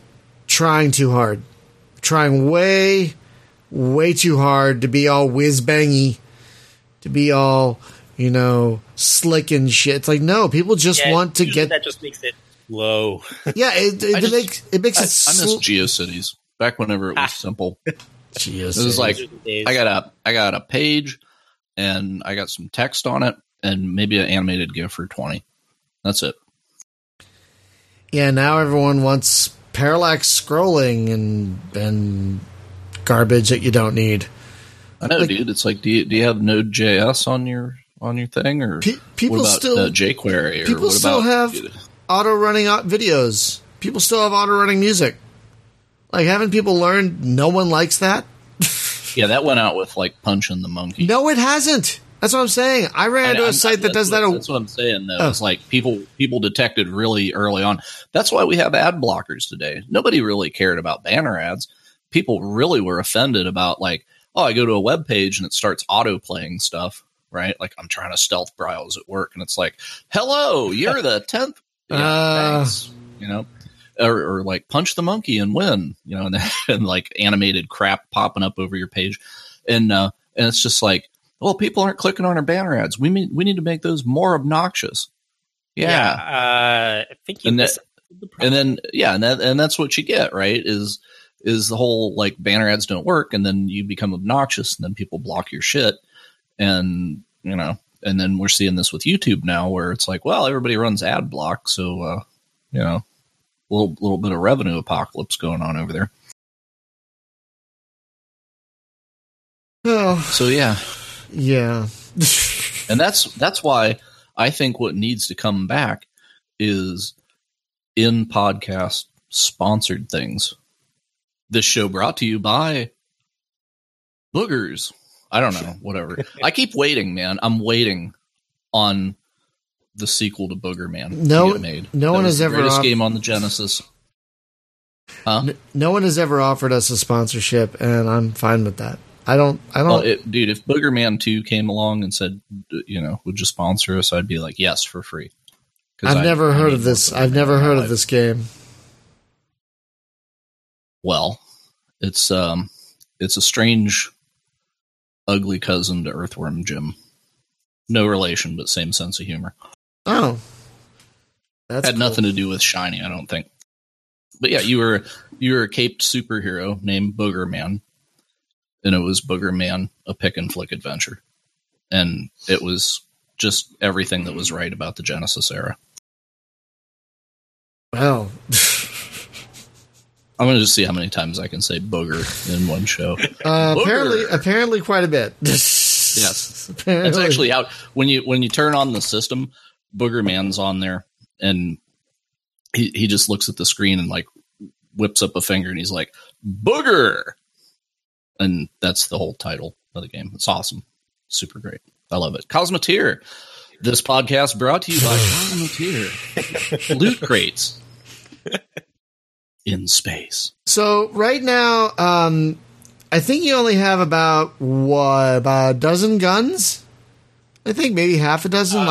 trying too hard, trying way, way too hard to be all whiz bangy, to be all, you know, slick and shit. It's like, no, people just want to get that. Just makes it low. Yeah, it makes it. I miss GeoCities back whenever it was simple. GeoCities. It was like I got a page, and I got some text on it, and maybe an animated GIF or 20. That's it. Yeah, now everyone wants parallax scrolling and garbage that you don't need. I know, like, dude. It's like, do you have Node.js on your thing, or people what about jQuery, or people what still about, have. Auto-running videos. People still have auto-running music. Like, haven't people learned no one likes that? Yeah, that went out with, like, Punch and the Monkey. No, it hasn't. That's what I'm saying. I ran into a site that does that. That's what I'm saying, though. Oh. It's like people detected really early on. That's why we have ad blockers today. Nobody really cared about banner ads. People really were offended about, like, oh, I go to a web page and it starts auto-playing stuff, right? Like, I'm trying to stealth browse at work, and it's like, hello, you're the 10th. Yeah, thanks, you know, or like Punch the Monkey and win, you know, and like animated crap popping up over your page. And it's just like, well, people aren't clicking on our banner ads. We need to make those more obnoxious. Yeah. I think you and that's what you get, right? Is the whole like banner ads don't work, and then you become obnoxious, and then people block your shit, and you know. And then we're seeing this with YouTube now, where it's like, well, everybody runs ad block, so you know, little bit of revenue apocalypse going on over there. Oh, so yeah, and that's why I think what needs to come back is in podcast sponsored things. This show brought to you by Boogers. I don't know, whatever. I keep waiting, man. I'm waiting on the sequel to Boogerman. No, to get made. No one has ever offered game on the Genesis. Huh? No one has ever offered us a sponsorship, and I'm fine with that. I don't. Well, dude, if Boogerman 2 came along and said, you know, would you sponsor us? I'd be like, yes, for free. I've never heard of this game. Well, it's a strange, ugly cousin to Earthworm Jim. No relation, but same sense of humor. Oh. That's had nothing to do with Shiny, I don't think. But yeah, you were a caped superhero named Boogerman, and it was Boogerman, a pick and flick adventure. And it was just everything that was right about the Genesis era. Wow. I'm going to just see how many times I can say booger in one show. Apparently quite a bit. Yes. Apparently. It's actually out. When you turn on the system, Boogerman's on there, and he just looks at the screen and like whips up a finger, and he's like, booger. And that's the whole title of the game. It's awesome. Super great. I love it. Cosmoteer. This podcast brought to you by Cosmoteer. Loot crates. In space. So right now, I think you only have about a dozen guns? I think maybe half a dozen.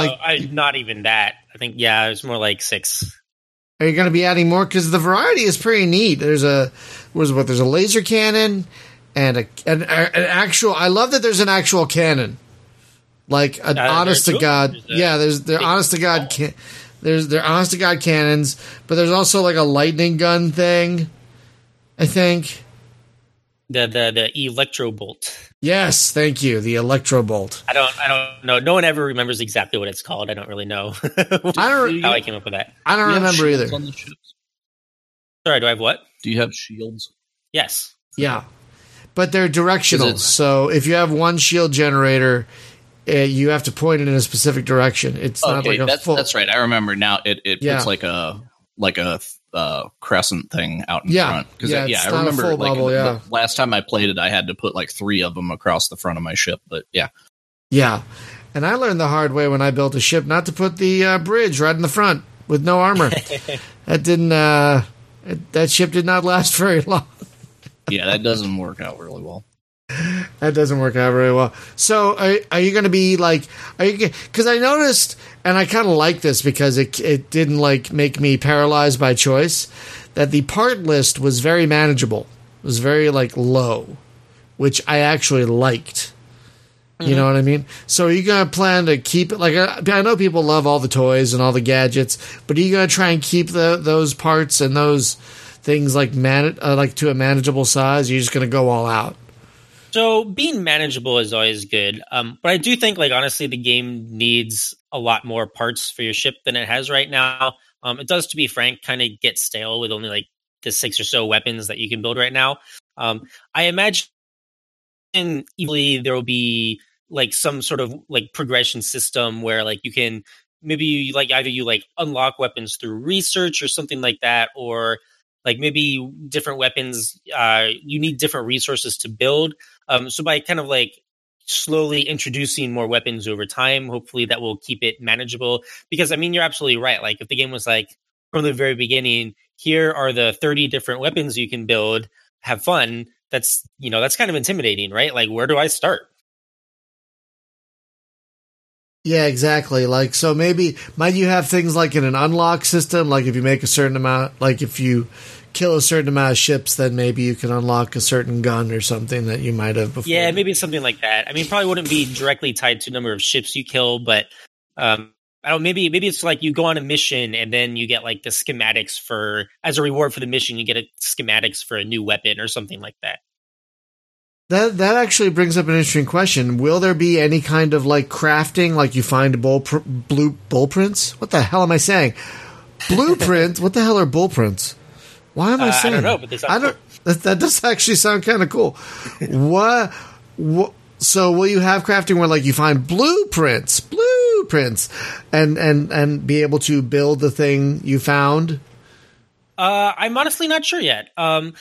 Not even that. I think, yeah, it's more like 6. Are you going to be adding more? Because the variety is pretty neat. There's a laser cannon and an actual... I love that there's an actual cannon. Like an honest-to-God... Yeah, they're honest-to-God cannons, but there's also like a lightning gun thing, I think. The electro bolt. Yes, thank you. The electro bolt. I don't know. No one ever remembers exactly what it's called. I don't really know how I came up with that. I don't remember either. Sorry, do I have what? Do you have shields? Yes. Yeah, but they're directional. So if you have one shield generator, you have to point it in a specific direction. It's not like that's right. I remember now. It puts like a crescent thing out in front. I remember the last time I played it, I had to put like 3 of them across the front of my ship, but yeah. Yeah. And I learned the hard way when I built a ship not to put the bridge right in the front with no armor. That ship did not last very long. Yeah, that doesn't work out really well. So are you going to be because I noticed, and I kind of like this because it didn't make me paralyzed by choice, that the part list was very manageable. It was very low, which I actually liked. Mm-hmm. You know what I mean? So are you going to plan to keep it? I know people love all the toys and all the gadgets, but are you going to try and keep those parts and those things to a manageable size? You're just going to go all out. So being manageable is always good, but I do think, honestly, the game needs a lot more parts for your ship than it has right now. It does, to be frank, kind of get stale with only the 6 or so weapons that you can build right now. I imagine eventually there will be some sort of progression system where you can either you unlock weapons through research or something like that, or maybe different weapons, you need different resources to build. So by kind of slowly introducing more weapons over time, hopefully that will keep it manageable. Because you're absolutely right. If the game was from the very beginning, here are the 30 different weapons you can build, have fun. That's, that's kind of intimidating, right? Where do I start? Yeah, exactly. So maybe might you have things in an unlock system? If you make a certain amount, if you kill a certain amount of ships, then maybe you can unlock a certain gun or something that you might have before. Yeah, maybe something like that. Probably wouldn't be directly tied to the number of ships you kill, but I don't. Maybe it's you go on a mission and then you get the schematics for, as a reward for the mission, you get schematics for a new weapon or something like that. That actually brings up an interesting question. Will there be any kind of crafting, you find blueprints? What the hell am I saying? Blueprint? What the hell are blueprints? Why am I saying? I don't know, but that does actually sound kind of cool. What? So will you have crafting where you find blueprints, and be able to build the thing you found? I'm honestly not sure yet. I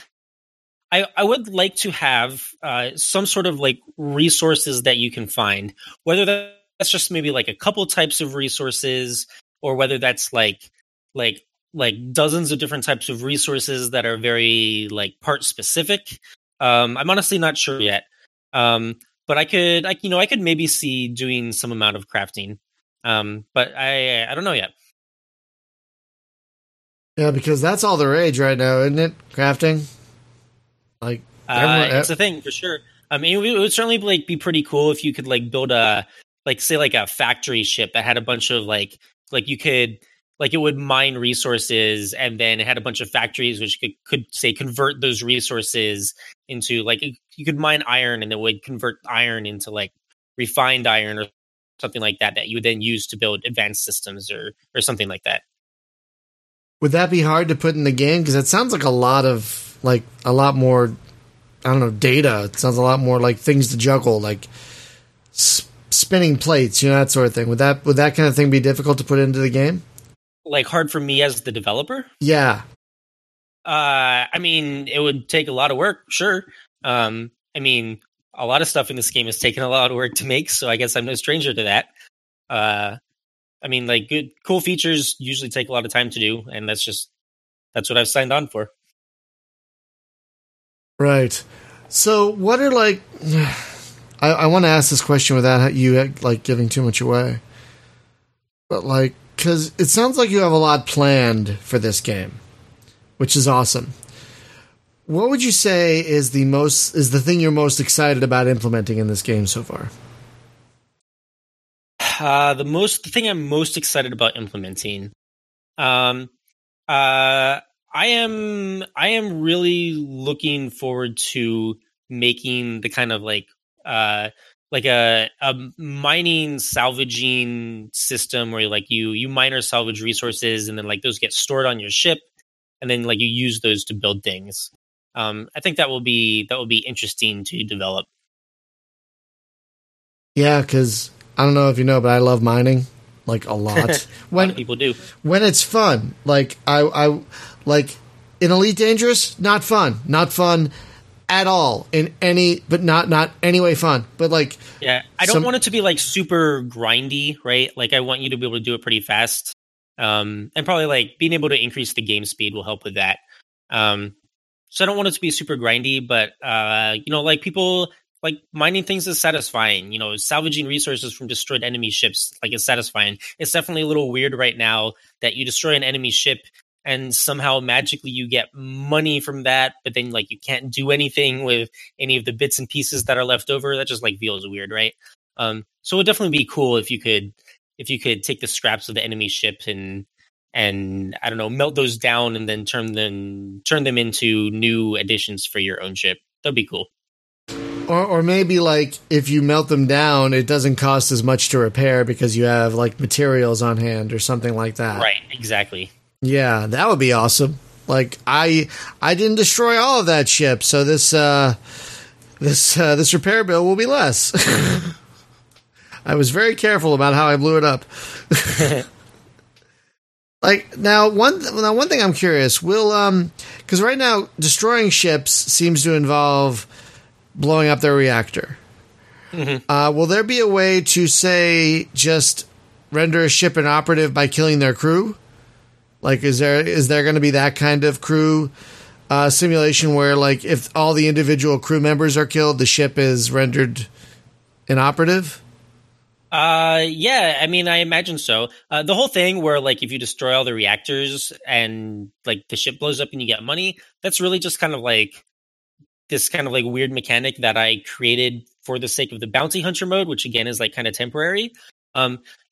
would like to have some sort of resources that you can find, whether that's just maybe a couple types of resources, or whether that's like dozens of different types of resources that are very part specific. I'm honestly not sure yet, but I could maybe see doing some amount of crafting, but I don't know yet. Yeah, because that's all the rage right now, isn't it? Crafting. It's a thing for sure. It would certainly be pretty cool if you could build a a factory ship that had a bunch of you could it would mine resources, and then it had a bunch of factories which could say convert those resources into you could mine iron, and it would convert iron into refined iron or something like that you would then use to build advanced systems or something like that. Would that be hard to put in the game? Because that sounds like a lot more, I don't know, data. It sounds a lot more like things to juggle, spinning plates, that sort of thing. Would that kind of thing be difficult to put into the game? Hard for me as the developer? Yeah. It would take a lot of work, sure. A lot of stuff in this game has taken a lot of work to make, so I guess I'm no stranger to that. Good, cool features usually take a lot of time to do, and that's what I've signed on for. Right. So what are, like... I want to ask this question without you, like, giving too much away. But, like, because it sounds like you have a lot planned for this game, which is awesome. What would you say is the thing you're most excited about implementing in this game so far? The thing I'm most excited about implementing, I am really looking forward to making the kind of like a mining salvaging system where like you mine or salvage resources, and then like those get stored on your ship, and then like you use those to build things. I think that will be interesting to develop. Yeah, because I don't know if you know, but I love mining, like, a lot. When a lot of people do, when it's fun. Like I like in Elite Dangerous, not fun at all in any, but not any way fun. But like, yeah, I don't want it to be like super grindy, right? Like I want you to be able to do it pretty fast, and probably like being able to increase the game speed will help with that. So I don't want it to be super grindy, but you know, like people like mining things is satisfying. You know, salvaging resources from destroyed enemy ships, like, is satisfying. It's definitely a little weird right now that you destroy an enemy ship and somehow magically you get money from that, but then like you can't do anything with any of the bits and pieces that are left over. That just like feels weird, right? So it would definitely be cool if you could take the scraps of the enemy ship and I don't know, melt those down and then turn them into new additions for your own ship. That'd be cool. Or maybe like if you melt them down, it doesn't cost as much to repair because you have like materials on hand or something like that. Right, exactly. Yeah, that would be awesome. Like I didn't destroy all of that ship, so this repair bill will be less. I was very careful about how I blew it up. Like now one thing I'm curious, will because right now destroying ships seems to involve blowing up their reactor. Mm-hmm. Will there be a way to, say, just render a ship inoperative by killing their crew? Like, is there going to be that kind of crew simulation where, like, if all the individual crew members are killed, the ship is rendered inoperative? Yeah, I mean, I imagine so. The whole thing where, like, if you destroy all the reactors and, like, the ship blows up and you get money, that's really just kind of, like, this kind of like weird mechanic that I created for the sake of the bounty hunter mode, which again is like kind of temporary.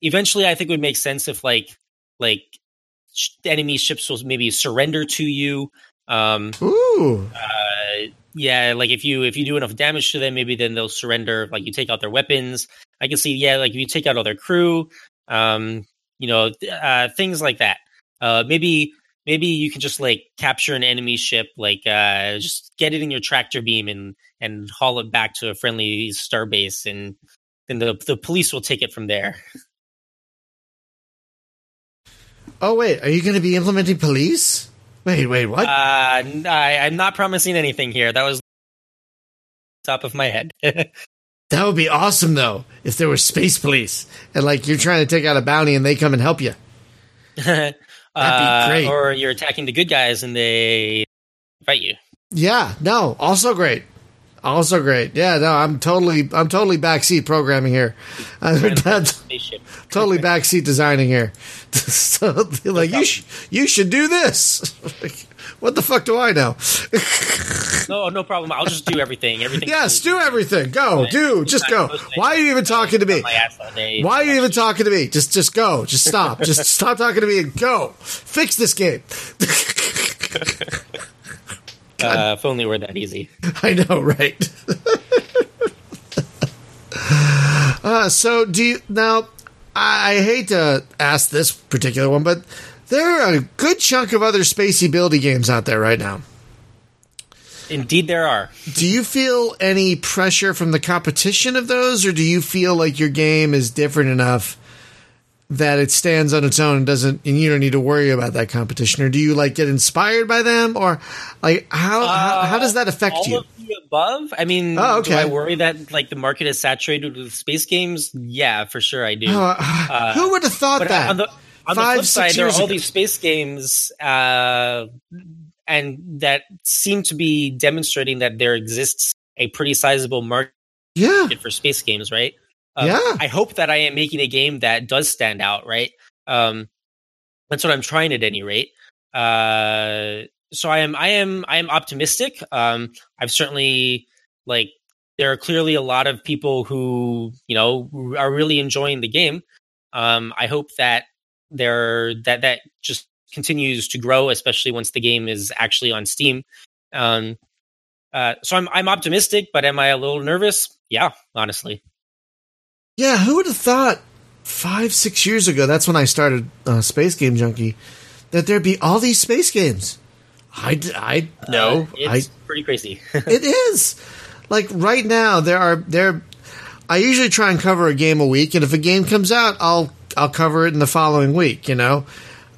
Eventually I think it would make sense if like enemy ships will maybe surrender to you. Ooh. Yeah. Like if you do enough damage to them, maybe then they'll surrender. Like you take out their weapons. I can see. Yeah. Like if you take out all their crew, you know, things like that. Maybe you can just like capture an enemy ship, like just get it in your tractor beam and haul it back to a friendly starbase, and then the police will take it from there. Oh wait, are you going to be implementing police? Wait, what? I'm not promising anything here. That was top of my head. That would be awesome though, if there were space police and like you're trying to take out a bounty and they come and help you. That'd be great. Or you're attacking the good guys and they fight you. Yeah, no, also great. Yeah, no, I'm totally backseat programming here. Totally backseat designing here. So, like, you should do this. Like, what the fuck do I know? No problem. I'll just do everything. Yes, do everything. Go, do, just go. Why are you even talking to me? Why are you even talking to me? Just go. Just stop. Just stop talking to me and go. Fix this game. If only it were that easy. I know, right? So do you now? I hate to ask this particular one, but there are a good chunk of other spacey buildy games out there right now. Indeed, there are. Do you feel any pressure from the competition of those, or do you feel like your game is different enough that it stands on its own and doesn't, and you don't need to worry about that competition? Or do you like get inspired by them, or like how does that affect all you? All of the above. I mean, do I worry that like the market is saturated with space games? Yeah, for sure, I do. Who would have thought that? On the flip side, there are all these space games, and that seem to be demonstrating that there exists a pretty sizable market for space games, right? I hope that I am making a game that does stand out, right? That's what I'm trying at any rate. So I am optimistic. I've certainly, like, there are clearly a lot of people who, you know, are really enjoying the game. I hope that that just continues to grow, especially once the game is actually on Steam. So I'm optimistic, but am I a little nervous? Yeah, honestly. Yeah, who would have thought 5-6 years ago, that's when I started Space Game Junkie, that there'd be all these space games. I know. It's pretty crazy. It is. Like, right now, there. I usually try and cover a game a week, and if a game comes out, I'll cover it in the following week, you know?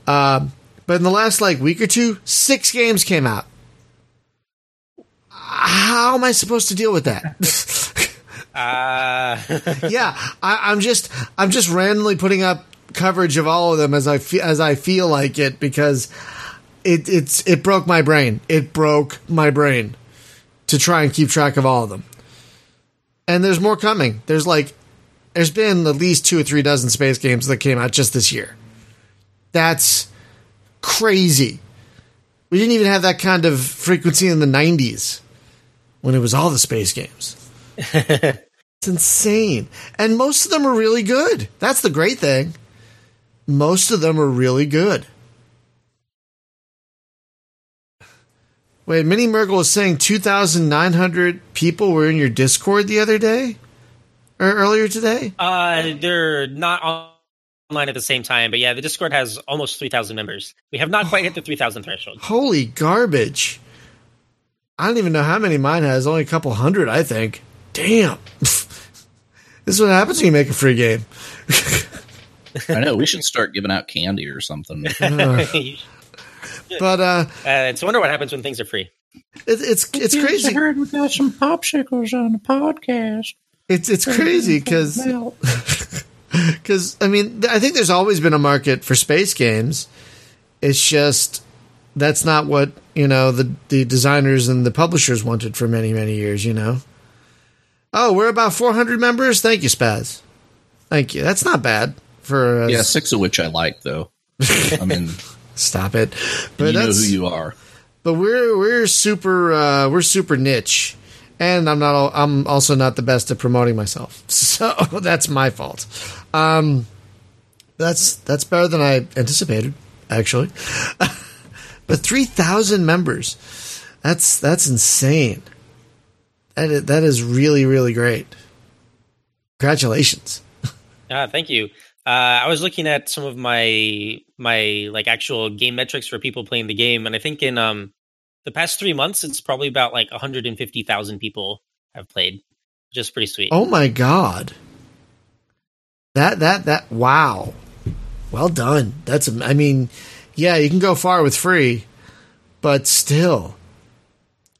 But in the last, like, week or two, 6 games came out. How am I supposed to deal with that? Yeah, I'm just randomly putting up coverage of all of them as I feel like it, because it broke my brain. It broke my brain to try and keep track of all of them. And there's more coming. There's been at least 2 or 3 dozen space games that came out just this year. That's crazy. We didn't even have that kind of frequency in the 90s when it was all the space games. It's insane. And most of them are really good. That's the great thing. Most of them are really good. Wait, Minnie Merkel was saying 2,900 people were in your Discord the other day? Or earlier today? They're not online at the same time, but yeah, the Discord has almost 3,000 members. We have not quite hit the 3,000 threshold. Holy garbage. I don't even know how many mine has. Only a couple hundred, I think. Damn. This is what happens when you make a free game. I know. We should start giving out candy or something. But it's a wonder what happens when things are free. It's crazy. I heard we got some popsicles on the podcast. It's crazy because I mean, I think there's always been a market for space games. It's just that's not what, you know, the designers and the publishers wanted for many, many years. You know. Oh, we're about 400 members. Thank you, Spaz. Thank you. That's not bad for us. Yeah, 6 of which I like though. I mean. Stop it! But you know who you are. But we're super niche, and I'm also not the best at promoting myself, so that's my fault. That's better than I anticipated, actually. But 3,000 members—that's insane. That is really, really great. Congratulations! Thank you. I was looking at some of my like actual game metrics for people playing the game, and I think in the past 3 months, it's probably about like 150,000 people have played, which is pretty sweet. Oh my god! That! Wow! Well done. That's, I mean, yeah, you can go far with free, but still,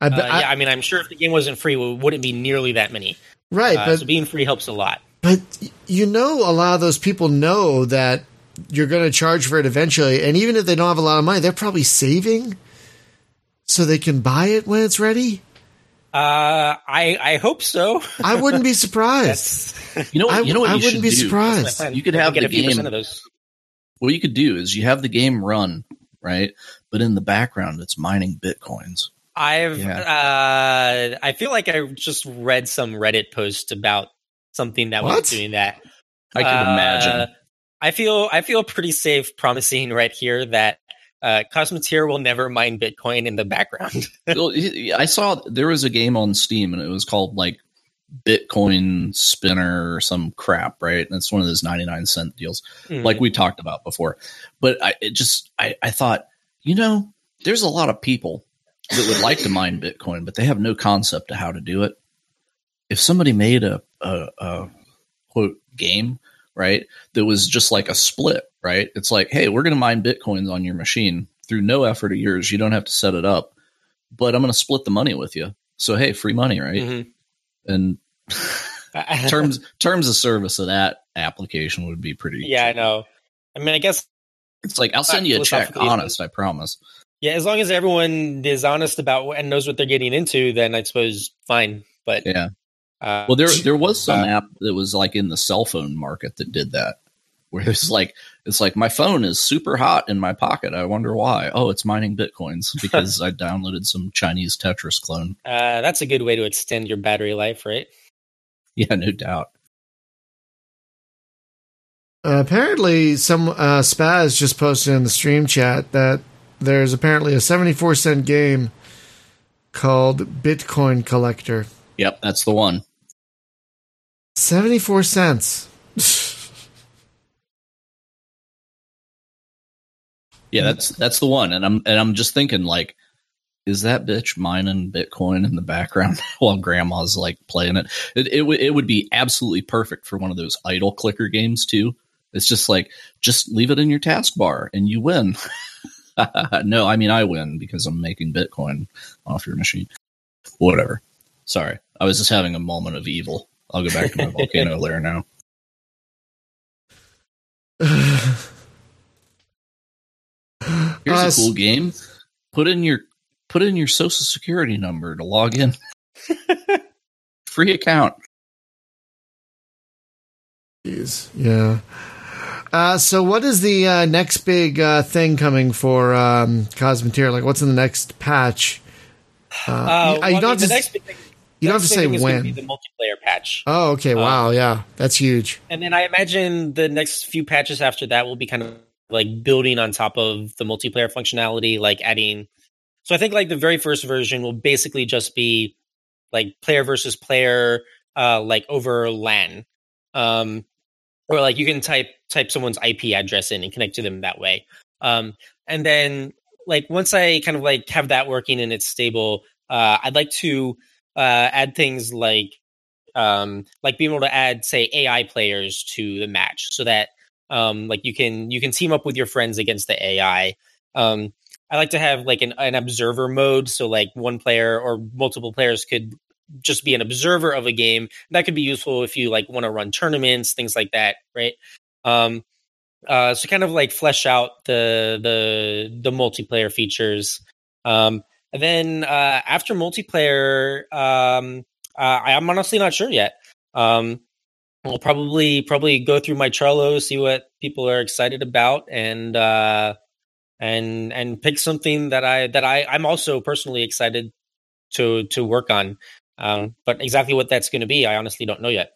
I mean, I'm sure if the game wasn't free, it wouldn't be nearly that many. Right, but so being free helps a lot. But, you know, a lot of those people know that you're going to charge for it eventually. And even if they don't have a lot of money, they're probably saving so they can buy it when it's ready. I hope so. I wouldn't be surprised. You know what I wouldn't be surprised. You could have the game. Of those. What you could do is you have the game run, right? But in the background, it's mining Bitcoins. I feel like I just read some Reddit post about something that was doing that. I can imagine. I feel pretty safe promising right here that Cosmoteer will never mine Bitcoin in the background. I saw there was a game on Steam and it was called like Bitcoin Spinner or some crap, right? And it's one of those 99-cent deals, like we talked about before. But I thought, you know, there's a lot of people that would like to mine Bitcoin, but they have no concept of how to do it. If somebody made a quote game, right, that was just like a split, right? It's like, hey, we're going to mine Bitcoins on your machine through no effort of yours. You don't have to set it up, but I'm going to split the money with you. So, hey, free money, right? Mm-hmm. And terms of service of that application would be pretty. Yeah, cheap. I know. I mean, I guess it's like, I'll send you a check, honest, I promise. Yeah. As long as everyone is honest about and knows what they're getting into, then I suppose fine. But yeah, well, there was some app that was like in the cell phone market that did that, where it's like my phone is super hot in my pocket. I wonder why. Oh, it's mining bitcoins because I downloaded some Chinese Tetris clone. That's a good way to extend your battery life, right? Yeah, no doubt. Apparently, some Spaz just posted in the stream chat that there's apparently a 74-cent game called Bitcoin Collector. Yep, that's the one. 74 cents. Yeah, that's the one. And I'm just thinking, like, is that bitch mining Bitcoin in the background while grandma's like playing it? It would be absolutely perfect for one of those idle clicker games too. It's just like, just leave it in your taskbar and you win. No, I mean, I win because I'm making Bitcoin off your machine. Whatever. Sorry. I was just having a moment of evil. I'll go back to my volcano lair now. Here's a cool game. Put in your social security number to log in. Free account. Jeez. Yeah. So what is the next big thing coming for Cosmoteer? Like, what's in the next patch? You don't have to say when. Be the multiplayer patch. Oh, okay. Wow. Yeah, that's huge. And then I imagine the next few patches after that will be kind of like building on top of the multiplayer functionality, like adding. So I think like the very first version will basically just be like player versus player, like over LAN, or like you can type someone's IP address in and connect to them that way. And then like once I kind of like have that working and it's stable, I'd like to add things like being able to add, say, AI players to the match so that like you can team up with your friends against the AI. I like to have like an observer mode. So like one player or multiple players could just be an observer of a game. That could be useful if you like want to run tournaments, things like that. Right. So kind of like flesh out the multiplayer features. And then after multiplayer, I'm honestly not sure yet. I'll probably go through my Trello, see what people are excited about, and pick something that I'm also personally excited to work on. But exactly what that's going to be, I honestly don't know yet.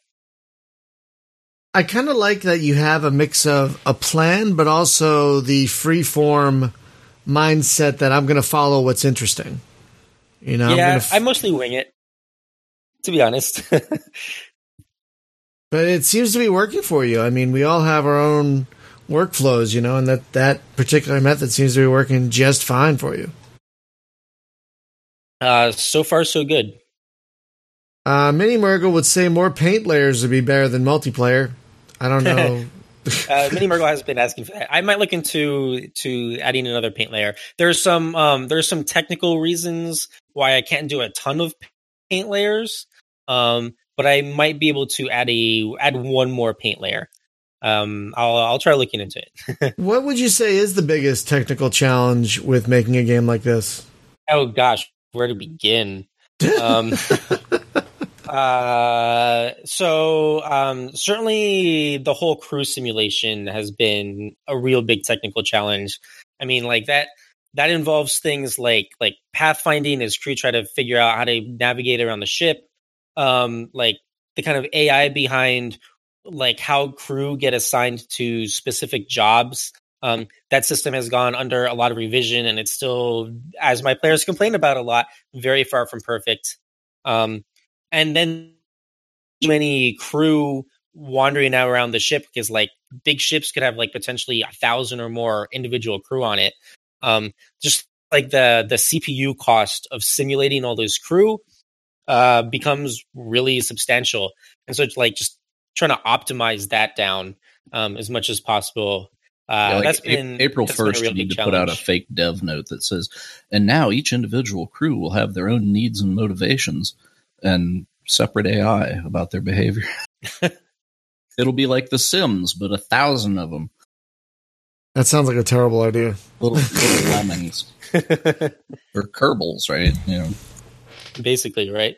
I kind of like that you have a mix of a plan, but also the freeform mindset that I'm going to follow what's interesting. You know, yeah, I mostly wing it, to be honest. But it seems to be working for you. I mean, we all have our own workflows, you know, and that particular method seems to be working just fine for you. So far, so good. Mini Murgle would say more paint layers would be better than multiplayer. I don't know. Mini Murgle has been asking for that. I might look into adding another paint layer. There's some technical reasons why I can't do a ton of paint layers, but I might be able to add one more paint layer. I'll try looking into it. What would you say is the biggest technical challenge with making a game like this? Oh gosh, where to begin? So certainly the whole crew simulation has been a real big technical challenge. I mean, like that involves things like pathfinding as crew try to figure out how to navigate around the ship. Like the kind of AI behind like how crew get assigned to specific jobs. That system has gone under a lot of revision and it's still, as my players complain about a lot, very far from perfect. And then many crew wandering out around the ship because like big ships could have like potentially 1,000 or more individual crew on it. Just like the CPU cost of simulating all those crew becomes really substantial. And so it's like just trying to optimize that down as much as possible. Yeah, like that's been April 1st. You need to put out a fake dev note that says, and now each individual crew will have their own needs and motivations and separate AI about their behavior. It'll be like The Sims, but 1,000 of them. That sounds like a terrible idea. Little lemmings. Or Kerbals, right? You know. Basically, right?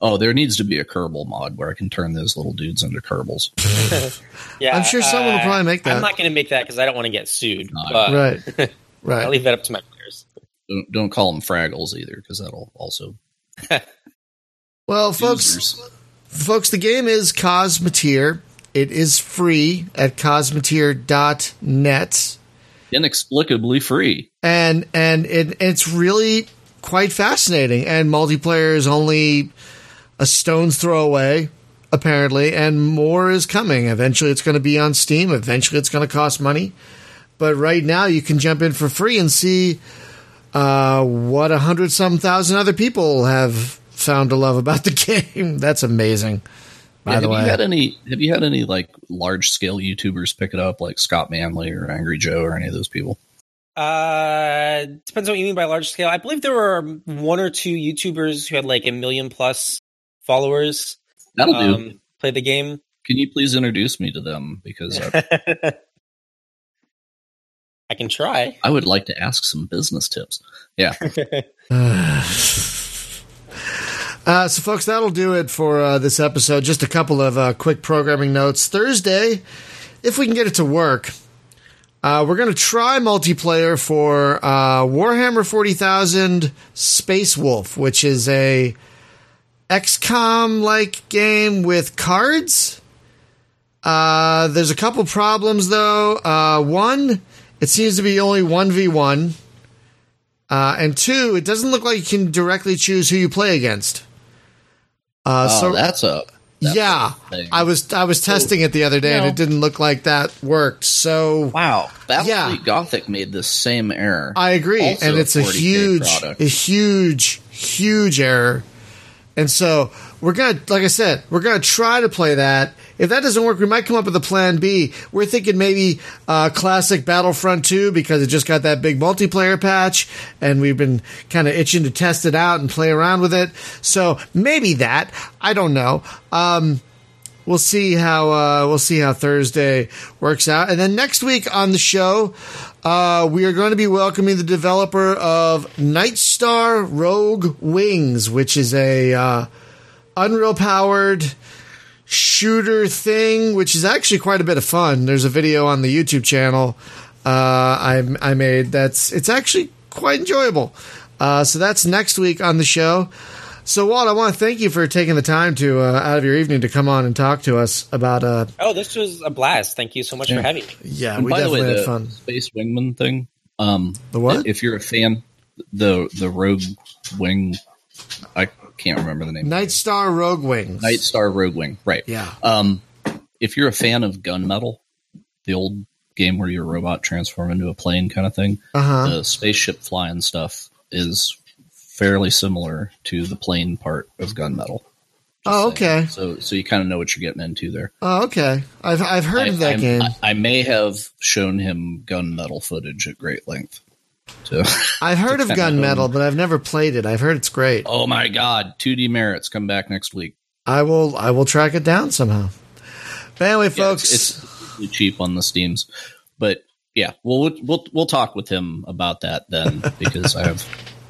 oh, there needs to be a Kerbal mod where I can turn those little dudes into Kerbals. Yeah, I'm sure someone will probably make that. I'm not going to make that because I don't want to get sued. Right, right. I'll leave that up to my players. Don't call them Fraggles either, because that'll also. Well, folks, the game is Cosmoteer. It is free at cosmoteer.net. Inexplicably free, and it's really quite fascinating. And multiplayer is only a stone's throw away, apparently, and more is coming. Eventually, it's going to be on Steam. Eventually, it's going to cost money, but right now, you can jump in for free and see what 100-some thousand other people have found to love about the game. That's amazing. By the way, have you had any like large scale YouTubers pick it up, like Scott Manley or Angry Joe or any of those people? Depends on what you mean by large scale. I believe there were one or two YouTubers who had like 1 million+ followers. That'll do. Play the game. Can you please introduce me to them? Because I can try. I would like to ask some business tips. Yeah. So, folks, that'll do it for this episode. Just a couple of quick programming notes. Thursday, if we can get it to work, we're going to try multiplayer for Warhammer 40,000 Space Wolf, which is a XCOM-like game with cards. There's a couple problems, though. One, it seems to be only 1v1. And two, it doesn't look like you can directly choose who you play against. That's a thing. I was testing it the other day, and it didn't look like that worked. So wow, Battlefleet Gothic made the same error. I agree, also and it's a huge error. And so we're gonna, like I said, we're gonna try to play that. If that doesn't work, we might come up with a plan B. We're thinking maybe classic Battlefront 2 because it just got that big multiplayer patch, and we've been kind of itching to test it out and play around with it. So maybe that. I don't know. We'll see how Thursday works out. And then next week on the show, we are going to be welcoming the developer of Nightstar Rogue Wings, which is a Unreal-powered shooter thing, which is actually quite a bit of fun. There's a video on the YouTube channel I made it's actually quite enjoyable. So that's next week on the show. So Walt, I want to thank you for taking the time to out of your evening to come on and talk to us about. This was a blast. Thank you so much for having me. Yeah, and we definitely had fun. Space Wingman thing. The what? If you're a fan, the Rogue Wing. I can't remember the name. Nightstar Rogue Wings. Nightstar Rogue Wing, right. Yeah. If you're a fan of Gunmetal, the old game where your robot transforms into a plane kind of thing, the spaceship flying stuff is fairly similar to the plane part of Gunmetal. Okay. So you kind of know what you're getting into there. Oh, okay. I've heard of that game. I may have shown him Gunmetal footage at great length. I've heard of Gunmetal, but I've never played it. I've heard it's great. Oh my God. 2D merits. Come back next week. I will track it down somehow. But anyway, folks, it's cheap on the Steams, but yeah, we'll talk with him about that then, because I have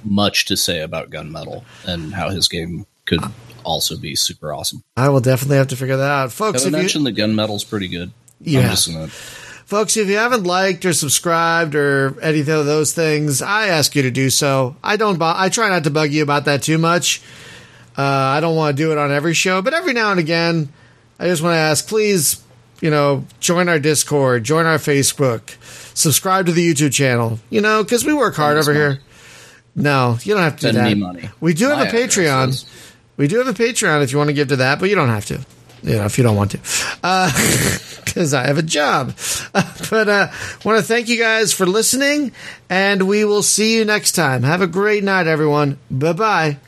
much to say about Gunmetal and how his game could also be super awesome. I will definitely have to figure that out. Folks, I mentioned the Gunmetal's pretty good. Yeah. I'm just going to... Folks, if you haven't liked or subscribed or any of those things, I ask you to do so. I try not to bug you about that too much. I don't want to do it on every show, but every now and again, I just want to ask, please, join our Discord, join our Facebook, subscribe to the YouTube channel, because we work hard over here. No, you don't have to do that. Send me money. We do have a Patreon. We do have a Patreon if you want to give to that, but you don't have to. If you don't want to, because I have a job. But I want to thank you guys for listening, and we will see you next time. Have a great night, everyone. Bye-bye.